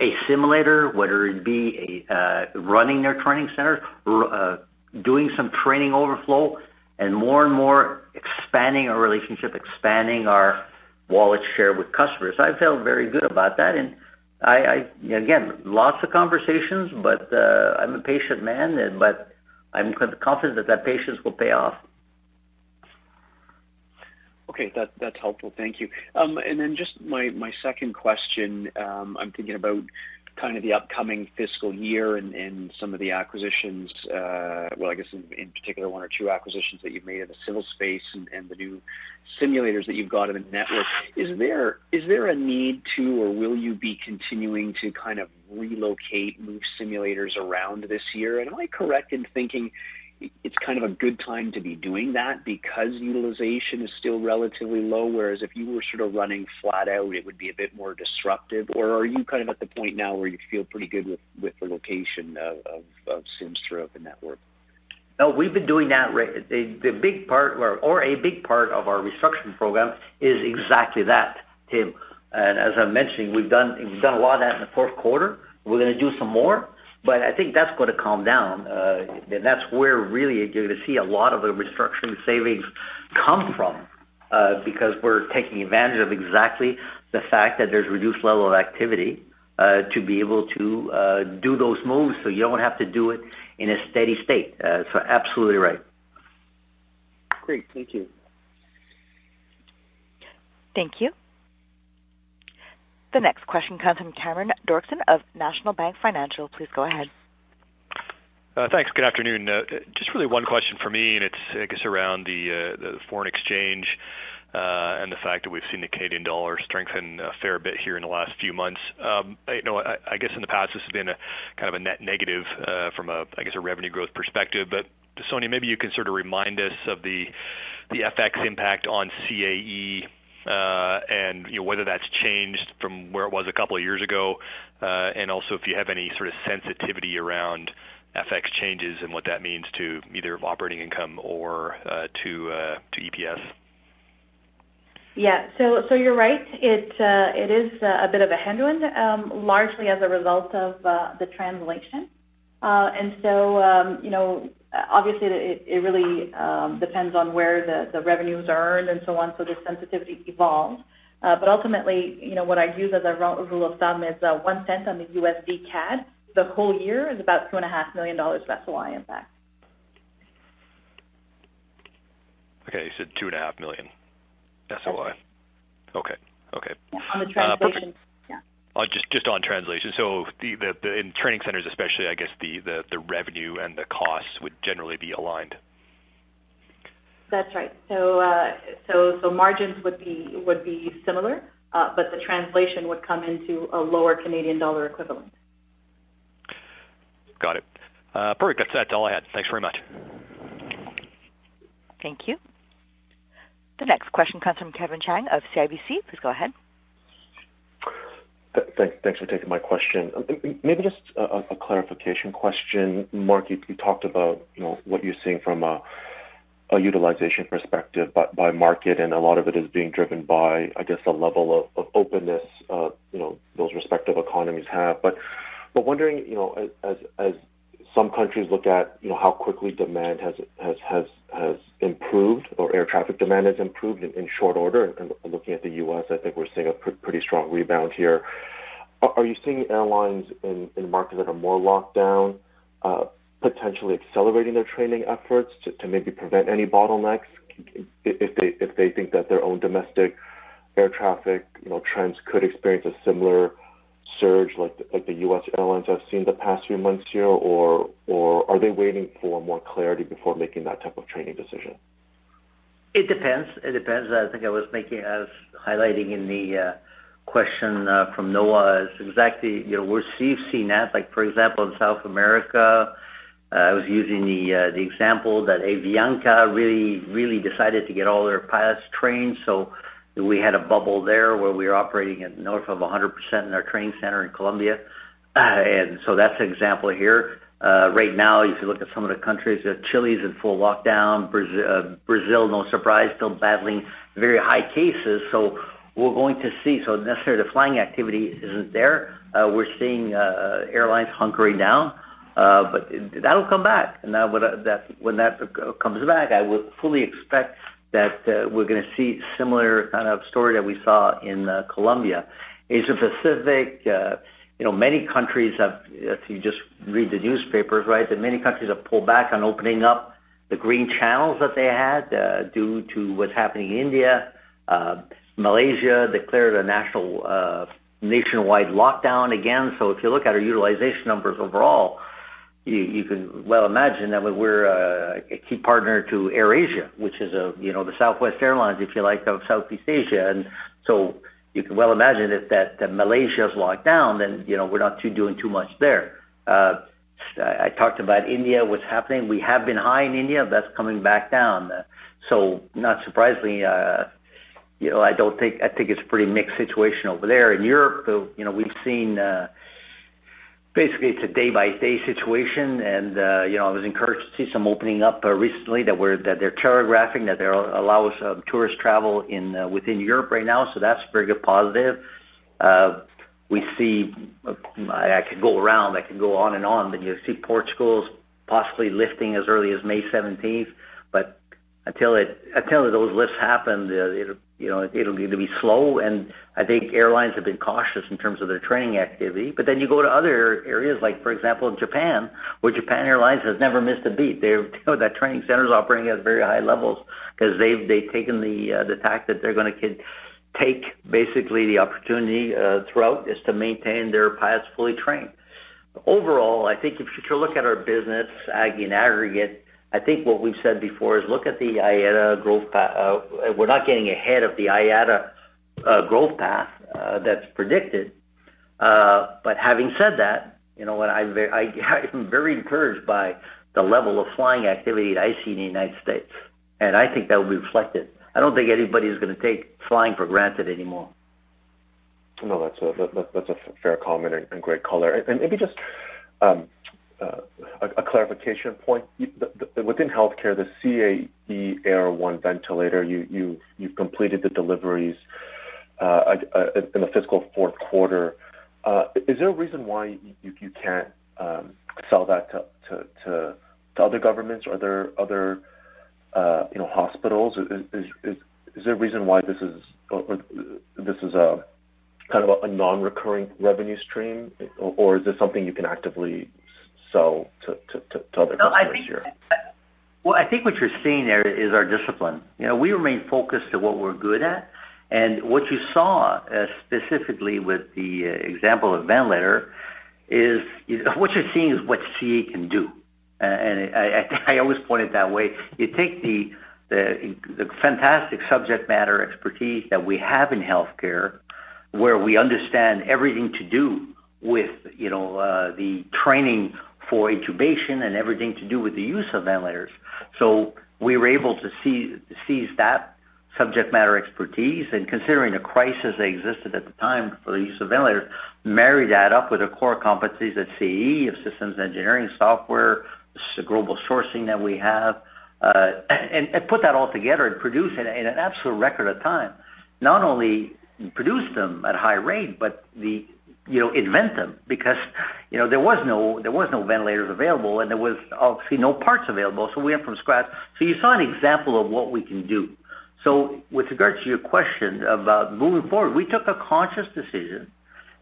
a simulator, whether it be a, uh, running their training centers, uh, doing some training overflow, and more and more expanding our relationship, expanding our wallet share with customers. I felt very good about that, and I, I again, lots of conversations, but uh, I'm a patient man, and, but I'm confident that that patience will pay off. Okay, that, that's helpful. Thank you. Um, and then just my, my second question, um, I'm thinking about kind of the upcoming fiscal year and, and some of the acquisitions, uh, well, I guess in, in particular one or two acquisitions that you've made in the civil space and, and the new simulators that you've got in the network. Is there is there a need to, or will you be continuing to kind of relocate, move simulators around this year? And am I correct in thinking it's kind of a good time to be doing that because utilization is still relatively low, whereas if you were sort of running flat out, it would be a bit more disruptive? Or are you kind of at the point now where you feel pretty good with, with the location of, of, of sims throughout the network? No, we've been doing that. The big part, or, or a big part of our restructuring program is exactly that, Tim. And as I'm mentioning, we've done, we've done a lot of that in the fourth quarter. We're going to do some more. But I think that's going to calm down, uh, and that's where really you're going to see a lot of the restructuring savings come from, uh, because we're taking advantage of exactly the fact that there's reduced level of activity uh, to be able to uh, do those moves, so you don't have to do it in a steady state. Uh, so absolutely right. Great. Thank you. Thank you. The next question comes from Cameron Dorkson of National Bank Financial. Please go ahead. Uh, thanks. Good afternoon. Uh, just really one question for me, and it's, I guess, around the, uh, the foreign exchange uh, and the fact that we've seen the Canadian dollar strengthen a fair bit here in the last few months. Um, I, you know, I, I guess in the past this has been a kind of a net negative uh, from a, I guess, a revenue growth perspective. But Sonia, maybe you can sort of remind us of the the F X impact on C A E. Uh, and you know, whether that's changed from where it was a couple of years ago, uh, and also if you have any sort of sensitivity around F X changes and what that means to either operating income or uh, to uh, to E P S. Yeah, so so you're right. It uh, it is a bit of a headwind, um, largely as a result of uh, the translation, uh, and so um, you know. Obviously, it, it really um, depends on where the, the revenues are earned and so on, so the sensitivity evolves. Uh, but ultimately, you know, what I use as a rule of thumb is uh, one cent on the U S D C A D. The whole year is about two and a half million dollars of S O I impact. Okay, you said two and a half million S O I. Okay, okay. Yeah, on the translation. Uh, Uh, just, just on translation. So, the, the, the in training centers, especially, I guess the, the, the revenue and the costs would generally be aligned. That's right. So, uh, so, so margins would be would be similar, uh, but the translation would come into a lower Canadian dollar equivalent. Got it. Uh, perfect. That's that's all I had. Thanks very much. Thank you. The next question comes from Kevin Chang of C I B C. Please go ahead. Thanks, thanks for taking my question. Maybe just a, a clarification question, Mark. You, you talked about you know what you're seeing from a, a utilization perspective by, by market, and a lot of it is being driven by, I guess, the level of, of openness uh, you know those respective economies have. But but wondering you know as as some countries look at you know how quickly demand has has has, has improved, or air traffic demand has improved in, in short order. And, and looking at the U S, I think we're seeing a pr- pretty strong rebound here. Are, are you seeing airlines in, in markets that are more locked down uh, potentially accelerating their training efforts to, to maybe prevent any bottlenecks if they if they think that their own domestic air traffic you know trends could experience a similar surge like the, like the U S airlines have seen the past few months here, or or are they waiting for more clarity before making that type of training decision? It depends. It depends. I think I was making, I was highlighting in the uh, question uh, from NOAA is exactly, you know, we're seeing that. Like for example, in South America, uh, I was using the uh, the example that Avianca really really decided to get all their pilots trained, so. We had a bubble there where we were operating at north of one hundred percent in our training center in Colombia. Uh, and so that's an example here. Uh, right now, if you look at some of the countries, uh, Chile's in full lockdown. Brazil, uh, Brazil, no surprise, still battling very high cases. So we're going to see. So necessarily the flying activity isn't there. Uh, we're seeing uh, airlines hunkering down. Uh, but it, that'll come back. And that, would, uh, that when that comes back, I would fully expect that uh, we're going to see similar kind of story that we saw in uh, Colombia. Asia Pacific, uh, you know, many countries have, if you just read the newspapers, right, that many countries have pulled back on opening up the green channels that they had uh, due to what's happening in India. Uh, Malaysia declared a national, uh, nationwide lockdown again. So if you look at our utilization numbers overall, You, you can well imagine that we're uh, a key partner to AirAsia, which is a you know the Southwest Airlines, if you like, of Southeast Asia, and so you can well imagine if that, that Malaysia is locked down, then you know we're not too doing too much there. Uh, I, I talked about India, what's happening. We have been high in India, that's coming back down. Uh, so not surprisingly, uh, you know I don't think I think it's a pretty mixed situation over there. In Europe, though, you know we've seen. Uh, Basically, it's a day-by-day situation, and uh, you know I was encouraged to see some opening up uh, recently that we're that they're telegraphing that they allows um, tourist travel in uh, within Europe right now. So that's very good positive. Uh, we see uh, I, I could go around, I could go on and on, but you see Portugal's possibly lifting as early as May seventeenth. But until it until those lifts happen, uh, it'll you know it'll, it'll be slow, and I think airlines have been cautious in terms of their training activity. But then you go to other areas, like for example Japan, where Japan Airlines has never missed a beat. They're, you know, that training center is operating at very high levels because they've they've taken the uh, the tack that they're going to take basically the opportunity uh, throughout is to maintain their pilots fully trained. Overall, I think if you look at our business in aggregate. I think what we've said before is look at the I A T A growth path. Uh, we're not getting ahead of the I A T A uh, growth path uh, that's predicted. Uh, but having said that, you know, and I'm very, I, I'm very encouraged by the level of flying activity that I see in the United States. And I think that will be reflected. I don't think anybody is going to take flying for granted anymore. No, that's a, that, that's a fair comment and, and great color. And maybe just... Um, Uh, a, a clarification point. You, the, the, within healthcare, the C A E Air One ventilator, you, you, you've completed the deliveries uh, in the fiscal fourth quarter. Uh, is there a reason why you, you can't um, sell that to, to, to, to other governments or other, other uh, you know, hospitals? Is, is, is, is there a reason why this is or, or this is a kind of a, a non-recurring revenue stream, or, or is this something you can actively sell to, to, to, to other no, customers I think, here? Well, I think what you're seeing there is our discipline. You know, we remain focused to what we're good at, and what you saw uh, specifically with the uh, example of ventilator is, you know, what you're seeing is what C A E can do. Uh, and I, I, I always point it that way. You take the, the the fantastic subject matter expertise that we have in healthcare, where we understand everything to do with, you know, uh, the training for intubation and everything to do with the use of ventilators. So we were able to see, seize that subject matter expertise, and considering the crisis that existed at the time for the use of ventilators, marry that up with the core competencies at C A E of systems engineering, software, the global sourcing that we have, uh, and, and put that all together and produce in, in an absolute record of time. Not only produce them at high rate, but the you know invent them, because you know there was no there was no ventilators available, and there was obviously no parts available, so we went from scratch. So you saw an example of what we can do. So with regard to your question about moving forward, we took a conscious decision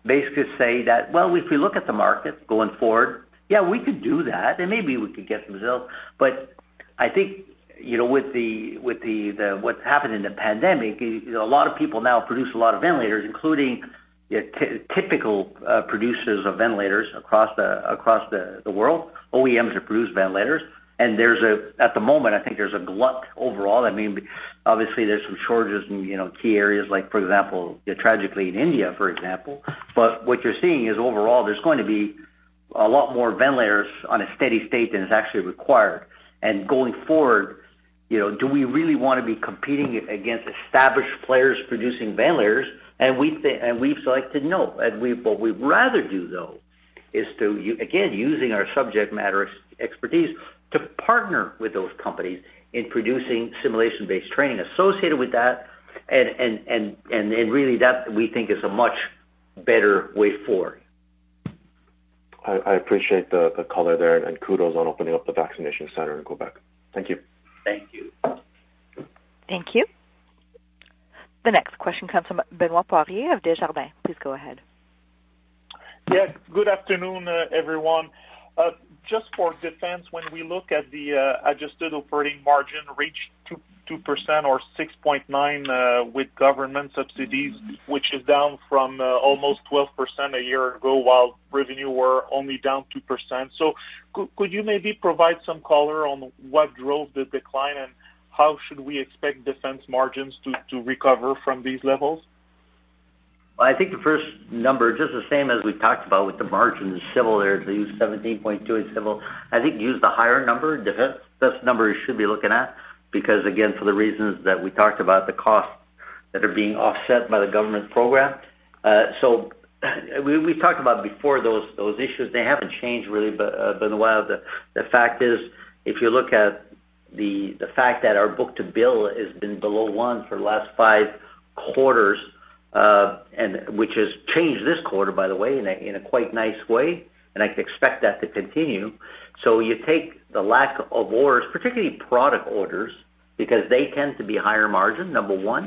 basically to say that, well, if we look at the market going forward, yeah, we could do that, and maybe we could get some results. But I think, you know, with the with the, the what happened in the pandemic, you know, a lot of people now produce a lot of ventilators, including you know, t- typical uh, producers of ventilators across the across the, the world. O E Ms that produce ventilators. And there's a, at the moment, I think there's a glut overall. I mean, obviously there's some shortages in, you know, key areas like, for example, you know, tragically in India, for example. But what you're seeing is overall there's going to be a lot more ventilators on a steady state than is actually required. And going forward, you know, do we really want to be competing against established players producing ventilators? And we th- and we've selected no. And we what we'd rather do, though, is to, again, using our subject matter ex- expertise, to partner with those companies in producing simulation-based training associated with that, and and, and, and and really that we think is a much better way forward. I, I appreciate the, the color there, and kudos on opening up the vaccination center in Quebec. Thank you. Thank you. Thank you. The next question comes from Benoit Poirier of Desjardins. Please go ahead. Yeah, good afternoon, uh, everyone. Uh, Just for defense, when we look at the uh, adjusted operating margin reached two percent or six point nine percent uh, with government subsidies, which is down from uh, almost twelve percent a year ago, while revenue were only down two percent. So could, could you maybe provide some color on what drove the decline, and how should we expect defense margins to, to recover from these levels? I think the first number, just the same as we talked about with the margin in civil there, to use seventeen point two in civil, I think use the higher number. Defense, that's the number you should be looking at, because, again, for the reasons that we talked about, the costs that are being offset by the government program. Uh, so we, we talked about before those those issues. They haven't changed really, but uh, been a while. The, the fact is, if you look at the the fact that our book-to-bill has been below one for the last five quarters, Uh, and which has changed this quarter, by the way, in a, in a quite nice way, and I can expect that to continue. So you take the lack of orders, particularly product orders, because they tend to be higher margin, number one.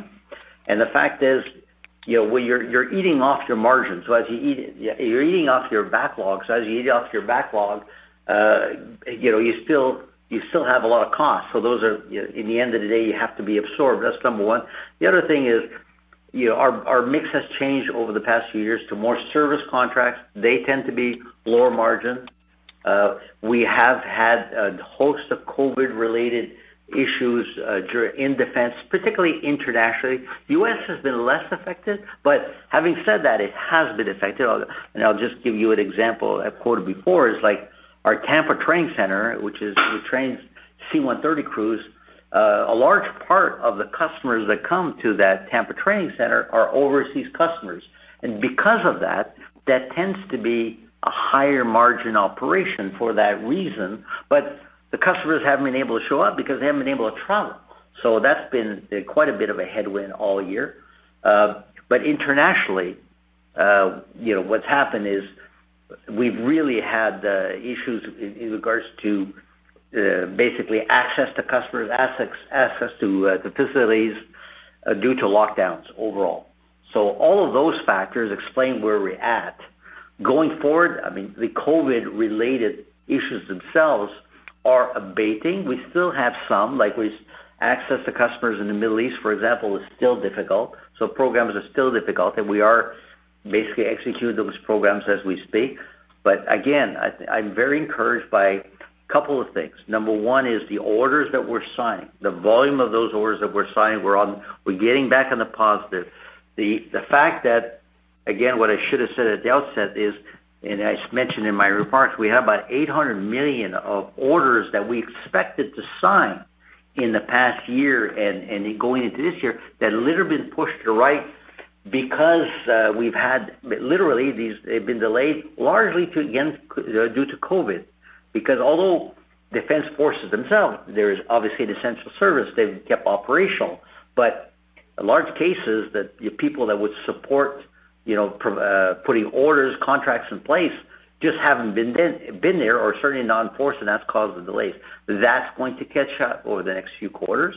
And the fact is, you know, well, you're you're eating off your margin. So as you eat, you're eating off your backlog. So as you eat off your backlog, uh, you know, you still you still have a lot of costs. So those are, you know, in the end of the day, you have to be absorbed. That's number one. The other thing is, you know, our, our mix has changed over the past few years to more service contracts. They tend to be lower margin. Uh, we have had a host of COVID-related issues uh, in defense, particularly internationally. U S has been less affected, but having said that, it has been affected. And I'll just give you an example I've quoted before, is like our Tampa Training Center, which is which trains C one thirty crews. Uh, a large part of the customers that come to that Tampa Training Center are overseas customers. And because of that, that tends to be a higher margin operation for that reason. But the customers haven't been able to show up because they haven't been able to travel. So that's been quite a bit of a headwind all year. Uh, but internationally, uh, you know, what's happened is we've really had uh, issues in, in regards to Uh, basically access to customers, access, access to, uh, to facilities, uh, due to lockdowns overall. So all of those factors explain where we're at. Going forward, I mean, the COVID-related issues themselves are abating. We still have some, like we access to customers in the Middle East, for example, is still difficult. So programs are still difficult, and we are basically executing those programs as we speak. But again, I th- I'm very encouraged by a couple of things. Number one is the orders that we're signing. The volume of those orders that we're signing, we're on, we're getting back on the positive. The the fact that, again, what I should have said at the outset is, and I mentioned in my remarks, we had about eight hundred million of orders that we expected to sign in the past year and, and going into this year that have literally been pushed to the right because uh, we've had literally these, they've been delayed largely to again uh, due to COVID. Because although defense forces themselves, there is obviously an essential service they've kept operational, but large cases that the people that would support, you know, uh, putting orders, contracts in place, just haven't been been there, or certainly not enforced, and that's caused the delays. That's going to catch up over the next few quarters.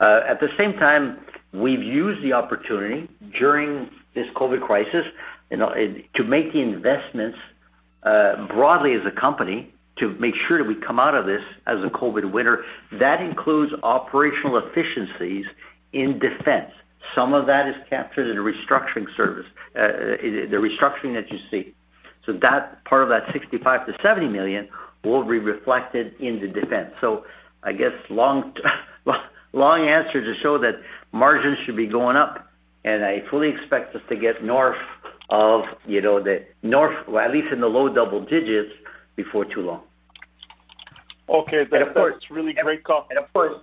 Uh, at the same time, we've used the opportunity during this COVID crisis, you know, to make the investments uh, broadly as a company to make sure that we come out of this as a COVID winner. That includes operational efficiencies in defense. Some of that is captured in the restructuring service, uh, the restructuring that you see. So that part of that sixty-five to seventy million will be reflected in the defense. So I guess long, long answer to show that margins should be going up, and I fully expect us to get north of, you know, the north, well, at least in the low double digits before too long. Okay, that, and of course, that's really great call. And of course,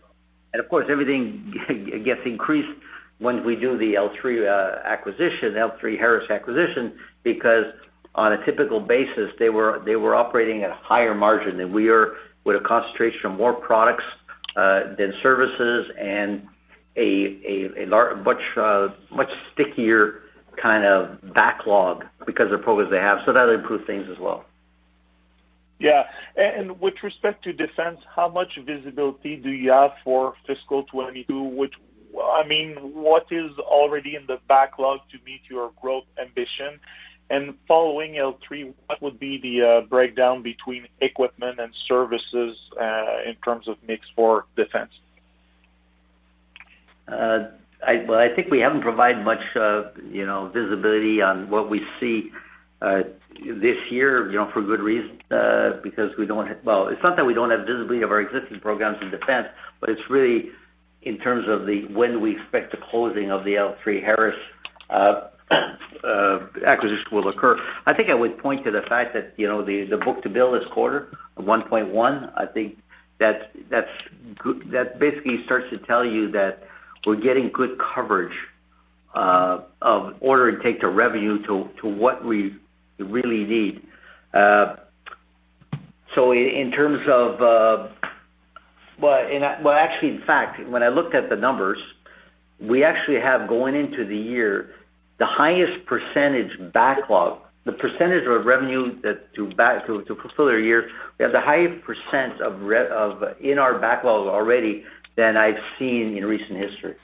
and of course, everything gets increased when we do the L three uh, acquisition, L three Harris acquisition, because on a typical basis, they were they were operating at a higher margin than we are, with a concentration of more products uh, than services, and a a, a large, much uh, much stickier kind of backlog because of the programs they have. So that'll improve things as well. Yeah, and with respect to defense, how much visibility do you have for fiscal twenty-two? Which, I mean, what is already in the backlog to meet your growth ambition? And following L three, what would be the uh, breakdown between equipment and services uh, in terms of mix for defense? Uh, I, well, I think we haven't provided much, uh, you know, visibility on what we see uh, this year, you know, for good reason, uh, because we don't. Have, well, it's not that we don't have visibility of our existing programs in defense, but it's really in terms of the when we expect the closing of the L three Harris Uh, Uh, acquisition will occur. I think I would point to the fact that, you know, the, the book-to-bill this quarter, one point one, I think that that's good, that basically starts to tell you that we're getting good coverage uh, of order intake to revenue to, to what we really need. Uh, so in, in terms of, uh, well, in, well, actually, in fact, when I looked at the numbers, we actually have going into the year the highest percentage backlog, the percentage of revenue that to back to, to fulfill their years, we have the highest percent of, re, of in our backlog already than I've seen in recent history.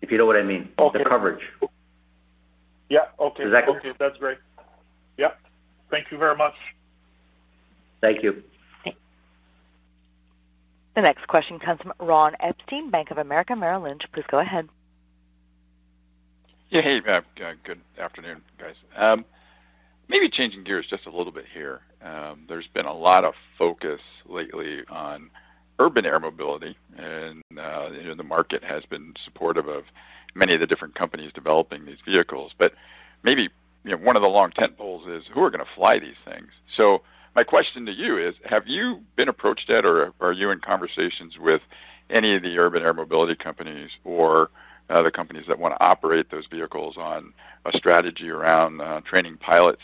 If you know what I mean, okay. The coverage. Yeah. Okay. That okay. Good? That's great. Yeah. Thank you very much. Thank you. The next question comes from Ron Epstein, Bank of America, Merrill Lynch. Please go ahead. Yeah, hey, uh, good afternoon, guys. Um, maybe changing gears just a little bit here. Um, there's been a lot of focus lately on urban air mobility, and uh, you know, the market has been supportive of many of the different companies developing these vehicles. But maybe, you know, one of the long tent poles is who are going to fly these things. So my question to you is, have you been approached at, or are you in conversations with any of the urban air mobility companies or Uh, the companies that want to operate those vehicles on a strategy around uh, training pilots,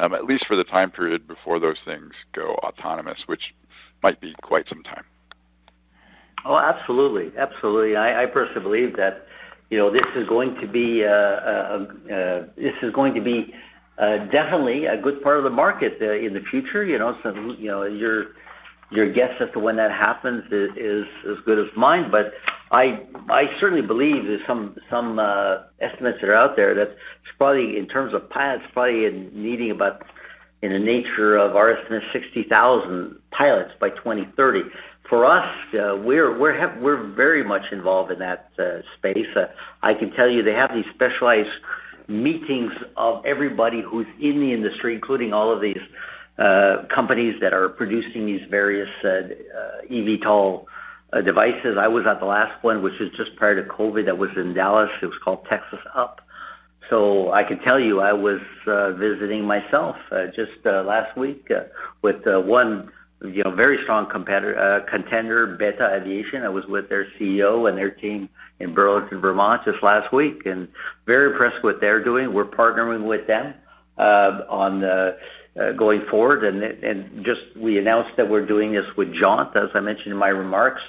um, at least for the time period before those things go autonomous, which might be quite some time? Oh, absolutely, absolutely. I, I personally believe that, you know, this is going to be uh, uh, uh, this is going to be uh, definitely a good part of the market uh, in the future. You know, so you know your your guess as to when that happens is, is as good as mine, but I I certainly believe there's some some uh, estimates that are out there that's probably, in terms of pilots, probably in needing about, in the nature of our estimate, sixty thousand pilots by twenty thirty. For us, uh, we're we're ha- we're very much involved in that uh, space. Uh, I can tell you they have these specialized meetings of everybody who's in the industry, including all of these uh, companies that are producing these various uh, uh, eVTOL uh, devices. I was at the last one, which was just prior to COVID, that was in Dallas. It was called Texas Up. So I can tell you I was uh, visiting myself uh, just uh, last week uh, with uh, one you know, very strong competitor, uh, contender, Beta Aviation. I was with their C E O and their team in Burlington, Vermont, just last week, and very impressed with what they're doing. We're partnering with them uh, on uh, uh, going forward, and and just we announced that we're doing this with Jaunt, as I mentioned in my remarks.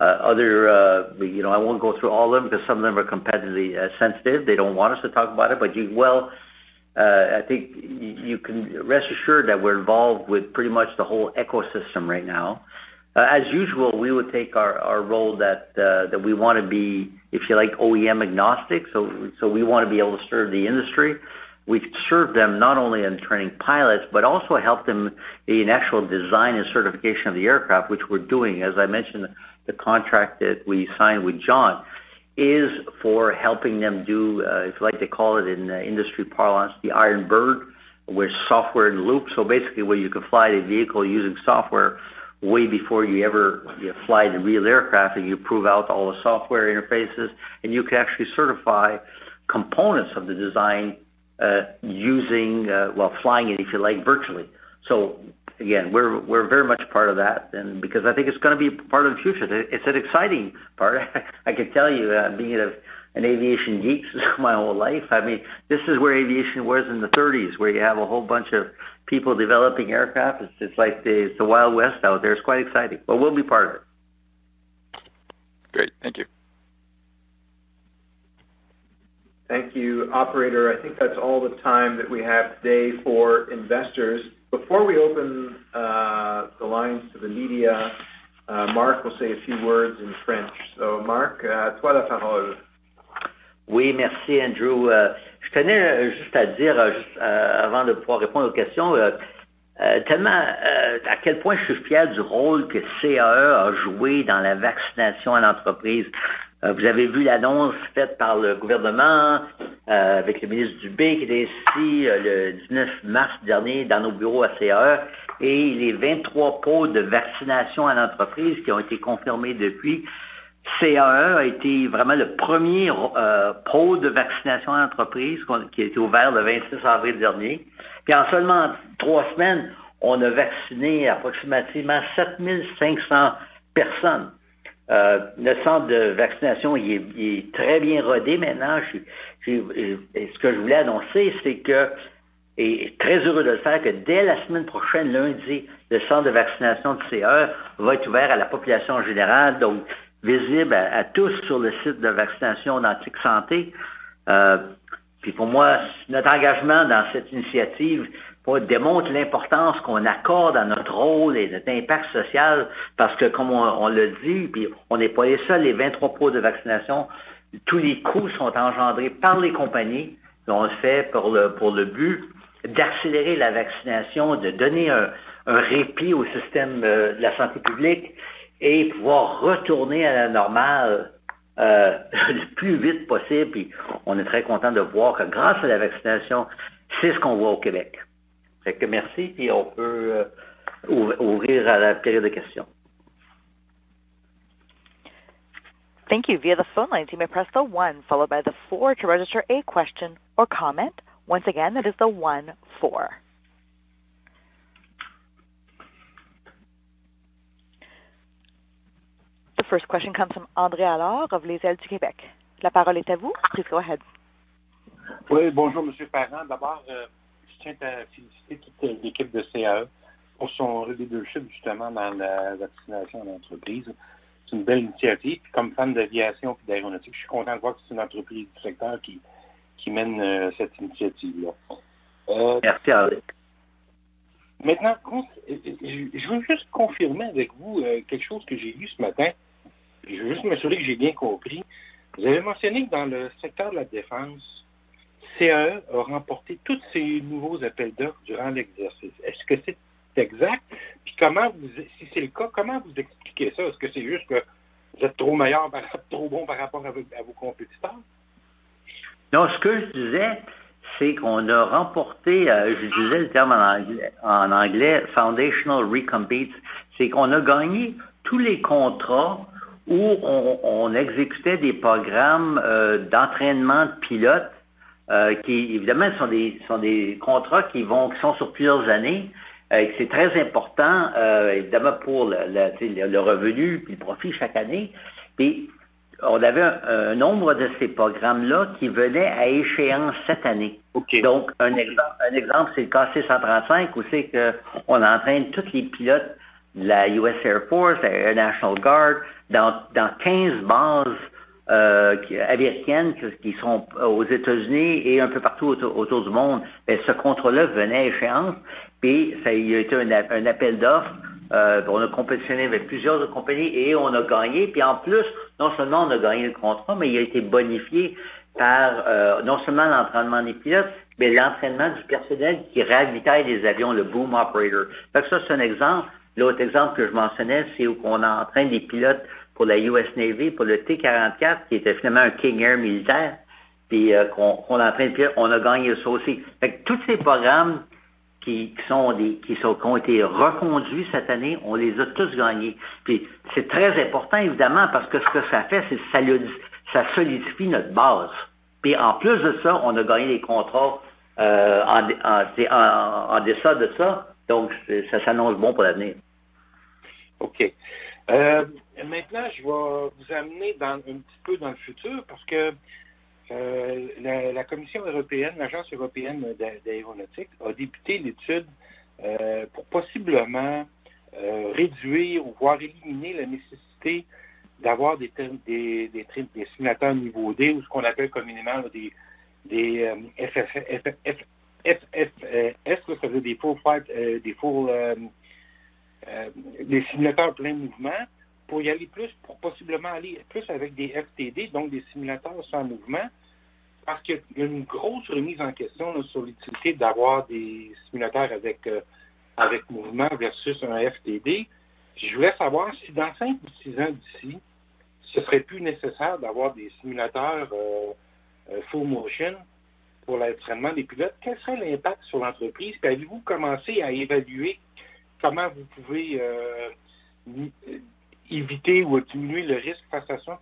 Uh, other, uh, you know, I won't go through all of them because some of them are competitively uh, sensitive. They don't want us to talk about it, but you well. Uh, I think you can rest assured that we're involved with pretty much the whole ecosystem right now. Uh, as usual, we would take our, our role that uh, that we want to be, if you like, O E M agnostic. So so we want to be able to serve the industry. We've served them not only in training pilots, but also help them in actual design and certification of the aircraft, which we're doing. As I mentioned, the contract that we signed with John is for helping them do, uh, if you like, they call it in uh, industry parlance, the Iron Bird, where software in loop. So basically where you can fly the vehicle using software way before you ever you know, fly the real aircraft, and you prove out all the software interfaces, and you can actually certify components of the design uh, using, uh, well, flying it, if you like, virtually. So again, we're we're very much part of that, and because I think it's going to be part of the future. It's an exciting part. I can tell you, uh, being a, an aviation geek my whole life, I mean, this is where aviation was in the thirties, where you have a whole bunch of people developing aircraft. It's, it's like the, it's the Wild West out there. It's quite exciting, but we'll be part of it. Great. Thank you. Thank you, Operator. I think that's all the time that we have today for investors. Before we open uh, the lines to the media, uh, Marc will say a few words in French. So, Marc, uh, toi la parole. Oui, merci, Andrew. Euh, je tenais juste à dire, euh, juste, euh, avant de pouvoir répondre aux questions, euh, euh, tellement euh, à quel point je suis fier du rôle que C A E a joué dans la vaccination à l'entreprise. Euh, vous avez vu l'annonce faite par le gouvernement, Euh, avec le ministre Dubé qui était ici euh, le dix-neuf mars dernier dans nos bureaux à C A E, et les vingt-trois pôles de vaccination à l'entreprise qui ont été confirmés depuis. C A E a été vraiment le premier euh, pôle de vaccination à l'entreprise qui a été ouvert le vingt-six avril dernier. Puis en seulement trois semaines, on a vacciné approximativement sept mille cinq cents personnes. Euh, le centre de vaccination, il est, il est très bien rodé maintenant. Je, je, je, ce que je voulais annoncer, c'est que, et très heureux de le faire, que dès la semaine prochaine, lundi, le centre de vaccination de C A E va être ouvert à la population en général, donc visible à, à tous sur le site de vaccination d'Antique Santé. Euh, puis pour moi, notre engagement dans cette initiative démontre l'importance qu'on accorde à notre rôle et notre impact social, parce que, comme on, on le dit, puis on n'est pas les seuls, les vingt-trois pôles de vaccination, tous les coûts sont engendrés par les compagnies. On le fait pour le, pour le but d'accélérer la vaccination, de donner un, un répit au système euh, de la santé publique et pouvoir retourner à la normale euh, le plus vite possible. Puis on est très content de voir que grâce à la vaccination, c'est ce qu'on voit au Québec. Que merci, puis on peut euh, ouvrir à la période de questions. Thank you. Via the phone lines, you may press the one followed by the four to register a question or comment. Once again, that is the one, four. The first question comes from André Allard of Les Ailes du Québec. La parole est à vous. Please go ahead. Oui, bonjour, Monsieur Parent. D'abord, euh... je tiens à féliciter toute l'équipe de C A E pour son leadership justement dans la vaccination de l'entreprise. C'est une belle initiative. Puis comme fan d'aviation et d'aéronautique, je suis content de voir que c'est une entreprise du secteur qui, qui mène euh, cette initiative-là. Euh, Merci, Alex. Maintenant, je veux juste confirmer avec vous euh, quelque chose que j'ai lu ce matin. Puis je veux juste m'assurer que j'ai bien compris. Vous avez mentionné que dans le secteur de la défense, C A E a remporté tous ces nouveaux appels d'offres durant l'exercice. Est-ce que c'est exact? Puis comment vous, si c'est le cas, comment vous expliquez ça? Est-ce que c'est juste que vous êtes trop meilleur, trop bon par rapport à vos, à vos compétiteurs? Non, ce que je disais, c'est qu'on a remporté, euh, je disais le terme en anglais, en anglais, Foundational Recompetes, c'est qu'on a gagné tous les contrats où on, on exécutait des programmes euh, d'entraînement de pilotes euh, qui, évidemment, sont des, sont des contrats qui vont, qui sont sur plusieurs années. Euh, c'est très important, euh, évidemment, pour le, le, le revenu et le profit chaque année. Puis, on avait un, un nombre de ces programmes-là qui venaient à échéance cette année. Okay. Donc, un exemple, un exemple, c'est le K C cent trente-cinq, où c'est qu'on entraîne tous les pilotes de la U S Air Force, la Air National Guard, dans, dans quinze bases euh, américaines qui sont aux États-Unis et un peu partout autour, autour du monde. Bien, ce contrat-là venait à échéance, puis ça il y a été un, un appel d'offres. Euh, on a compétitionné avec plusieurs compagnies et on a gagné. Puis en plus, non seulement on a gagné le contrat, mais il a été bonifié par euh, non seulement l'entraînement des pilotes, mais l'entraînement du personnel qui ravitaille les avions, le boom operator. Fait que ça, c'est un exemple. L'autre exemple que je mentionnais, c'est où on entraîne des pilotes pour la U S Navy, pour le T quarante-quatre, qui était finalement un King Air militaire, puis euh, qu'on, qu'on entraîne, puis on a gagné ça aussi. Fait que tous ces programmes qui sont des, qui sont, qui ont été reconduits cette année, on les a tous gagnés. Puis c'est très important, évidemment, parce que ce que ça fait, c'est que ça, ça solidifie notre base. Puis en plus de ça, on a gagné des contrats euh, en, en, en, en deçà de ça. Donc, ça s'annonce bon pour l'avenir. OK. Euh, maintenant, je vais vous amener dans, un petit peu dans le futur, parce que Euh, la, la Commission européenne, l'Agence européenne d'a- d'aéronautique, a débuté l'étude euh, pour possiblement euh, réduire ou voire éliminer la nécessité d'avoir des, ter- des, des, des, des simulateurs niveau D, ou ce qu'on appelle communément là, des, des euh, F F S, ça veut dire des full flight, euh, des full, euh, euh, des simulateurs plein mouvement, pour y aller plus, pour possiblement aller plus avec des F T D, donc des simulateurs sans mouvement, parce qu'il y a une grosse remise en question là, sur l'utilité d'avoir des simulateurs avec, euh, avec mouvement versus un F T D. Puis je voulais savoir si dans cinq ou six ans d'ici, ce serait plus nécessaire d'avoir des simulateurs euh, euh, full motion pour l'entraînement des pilotes. Quel serait l'impact sur l'entreprise? Puis avez-vous commencé à évaluer comment vous pouvez euh, éviter ou diminuer le risque face à ça?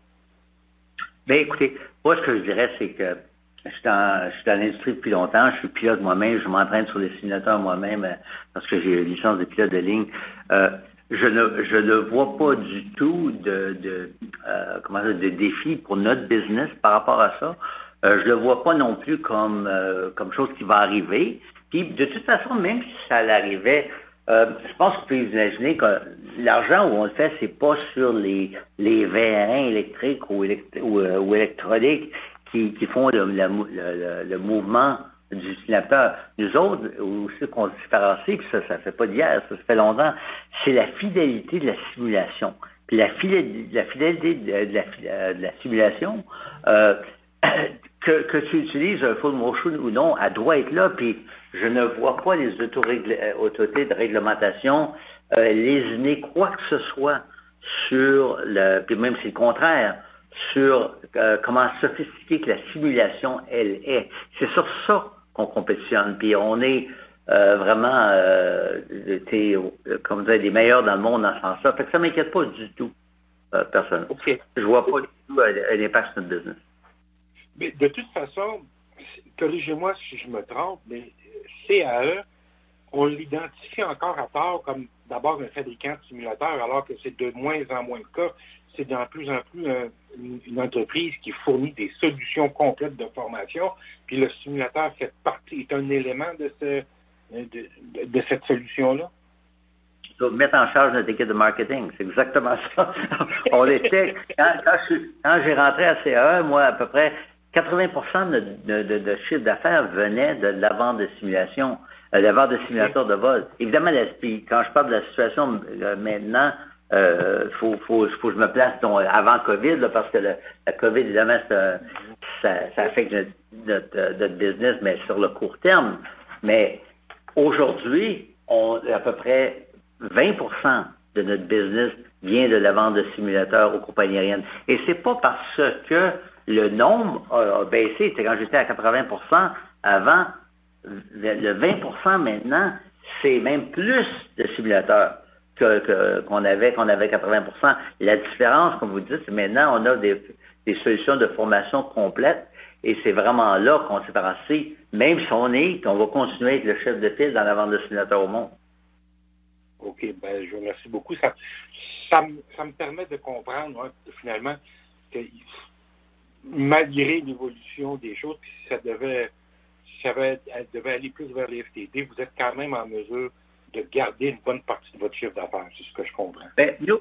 Bien, écoutez, moi, ce que je dirais, c'est que je suis dans, je suis dans l'industrie depuis longtemps, je suis pilote moi-même, je m'entraîne sur les simulateurs moi-même parce que j'ai une licence de pilote de ligne. Euh, je, ne, je ne vois pas du tout de, de, euh, comment dire, de défi pour notre business par rapport à ça. Euh, je ne le vois pas non plus comme, euh, comme chose qui va arriver. Puis, de toute façon, même si ça l'arrivait, Euh, je pense que vous pouvez imaginer que l'argent où on le fait, c'est pas sur les, les vérins électriques ou, électri- ou, euh, ou électroniques qui, qui font le, le, le, le mouvement du simulateur. Nous autres, ou ceux qu'on différencie, puis ça, ça fait pas d'hier, ça, ça fait longtemps, c'est la fidélité de la simulation. Puis la, fidé- la fidélité de la, de la simulation, euh, que, que tu utilises un full motion ou non, elle doit être là, puis je ne vois pas les autorités de réglementation euh, lésiner quoi que ce soit sur, le, puis même si c'est le contraire, sur euh, comment sophistiquée que la simulation, elle est. C'est sur ça qu'on compétitionne. Puis on est euh, vraiment euh, t'es, comme vous dites, les meilleurs dans le monde dans ce sens-là. Fait que ça ne m'inquiète pas du tout, euh, personne. Okay. Je ne vois pas du tout un impact sur notre business. Mais de toute façon, corrigez-moi si je me trompe, mais C A E, on l'identifie encore à tort comme d'abord un fabricant de simulateurs, alors que c'est de moins en moins le cas. C'est de plus en plus un, une entreprise qui fournit des solutions complètes de formation, puis le simulateur fait partie, est un élément de, ce, de, de cette solution-là. Mettre en charge notre équipe de marketing. C'est exactement ça. On était, quand, quand, je, quand j'ai rentré à C A E, moi, à peu près quatre-vingts pour cent de, de, de, de chiffre d'affaires venait de la vente de simulation, de la vente de simulateurs de vol. Évidemment, la, quand je parle de la situation euh, maintenant, euh, faut, faut, faut que je me place donc, avant COVID, là, parce que le, la COVID, évidemment, ça, ça, ça affecte notre, notre, notre business, mais sur le court terme. Mais aujourd'hui, on à peu près vingt pour cent de notre business vient de la vente de simulateurs aux compagnies aériennes. Et c'est pas parce que le nombre a, a baissé. C'est quand j'étais à quatre-vingts pour cent avant, le vingt pour cent maintenant, c'est même plus de simulateurs que, que, qu'on avait, qu'on avait quatre-vingts pour cent. La différence, comme vous dites, c'est maintenant, on a des, des solutions de formation complètes et c'est vraiment là qu'on s'est passé. Même si on est, on va continuer à être le chef de file dans la vente de simulateurs au monde. OK, ben je vous remercie beaucoup. Ça, ça, me, ça me permet de comprendre, hein, finalement, que malgré l'évolution des choses, puis ça devait, ça devait, elle devait aller plus vers les F T D, vous êtes quand même en mesure de garder une bonne partie de votre chiffre d'affaires, c'est ce que je comprends. Ben, nous,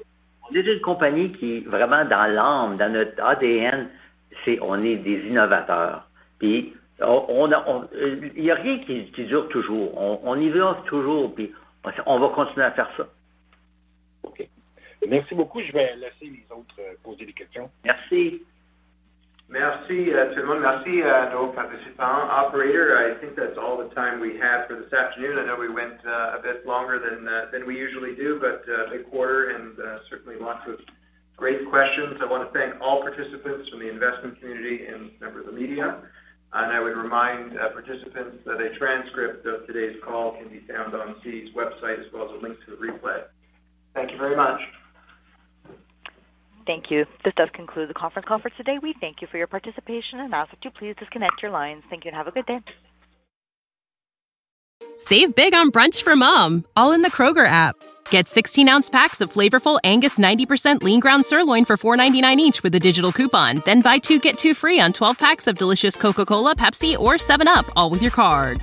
on est une compagnie qui, vraiment, dans l'âme, dans notre A D N, c'est on est des innovateurs. Puis, on il n'y a rien qui, qui dure toujours. On, on y va toujours, puis on va continuer à faire ça. OK. Merci beaucoup. Je vais laisser les autres poser des questions. Merci. Merci, uh, tout le monde. Merci à uh, nos participants. Operator, I think that's all the time we had for this afternoon. I know we went uh, a bit longer than uh, than we usually do, but uh, big quarter and uh, certainly lots of great questions. I want to thank all participants from the investment community and members of the media. And I would remind uh, participants that a transcript of today's call can be found on C E's website as well as a link to the replay. Thank you very much. Thank you. This does conclude the conference call for today. We thank you for your participation and ask that you please disconnect your lines. Thank you and have a good day. Save big on brunch for mom, all in the Kroger app. Get sixteen-ounce packs of flavorful Angus ninety percent lean ground sirloin for four ninety-nine each with a digital coupon. Then buy two, get two free on twelve packs of delicious Coca-Cola, Pepsi, or seven up, all with your card.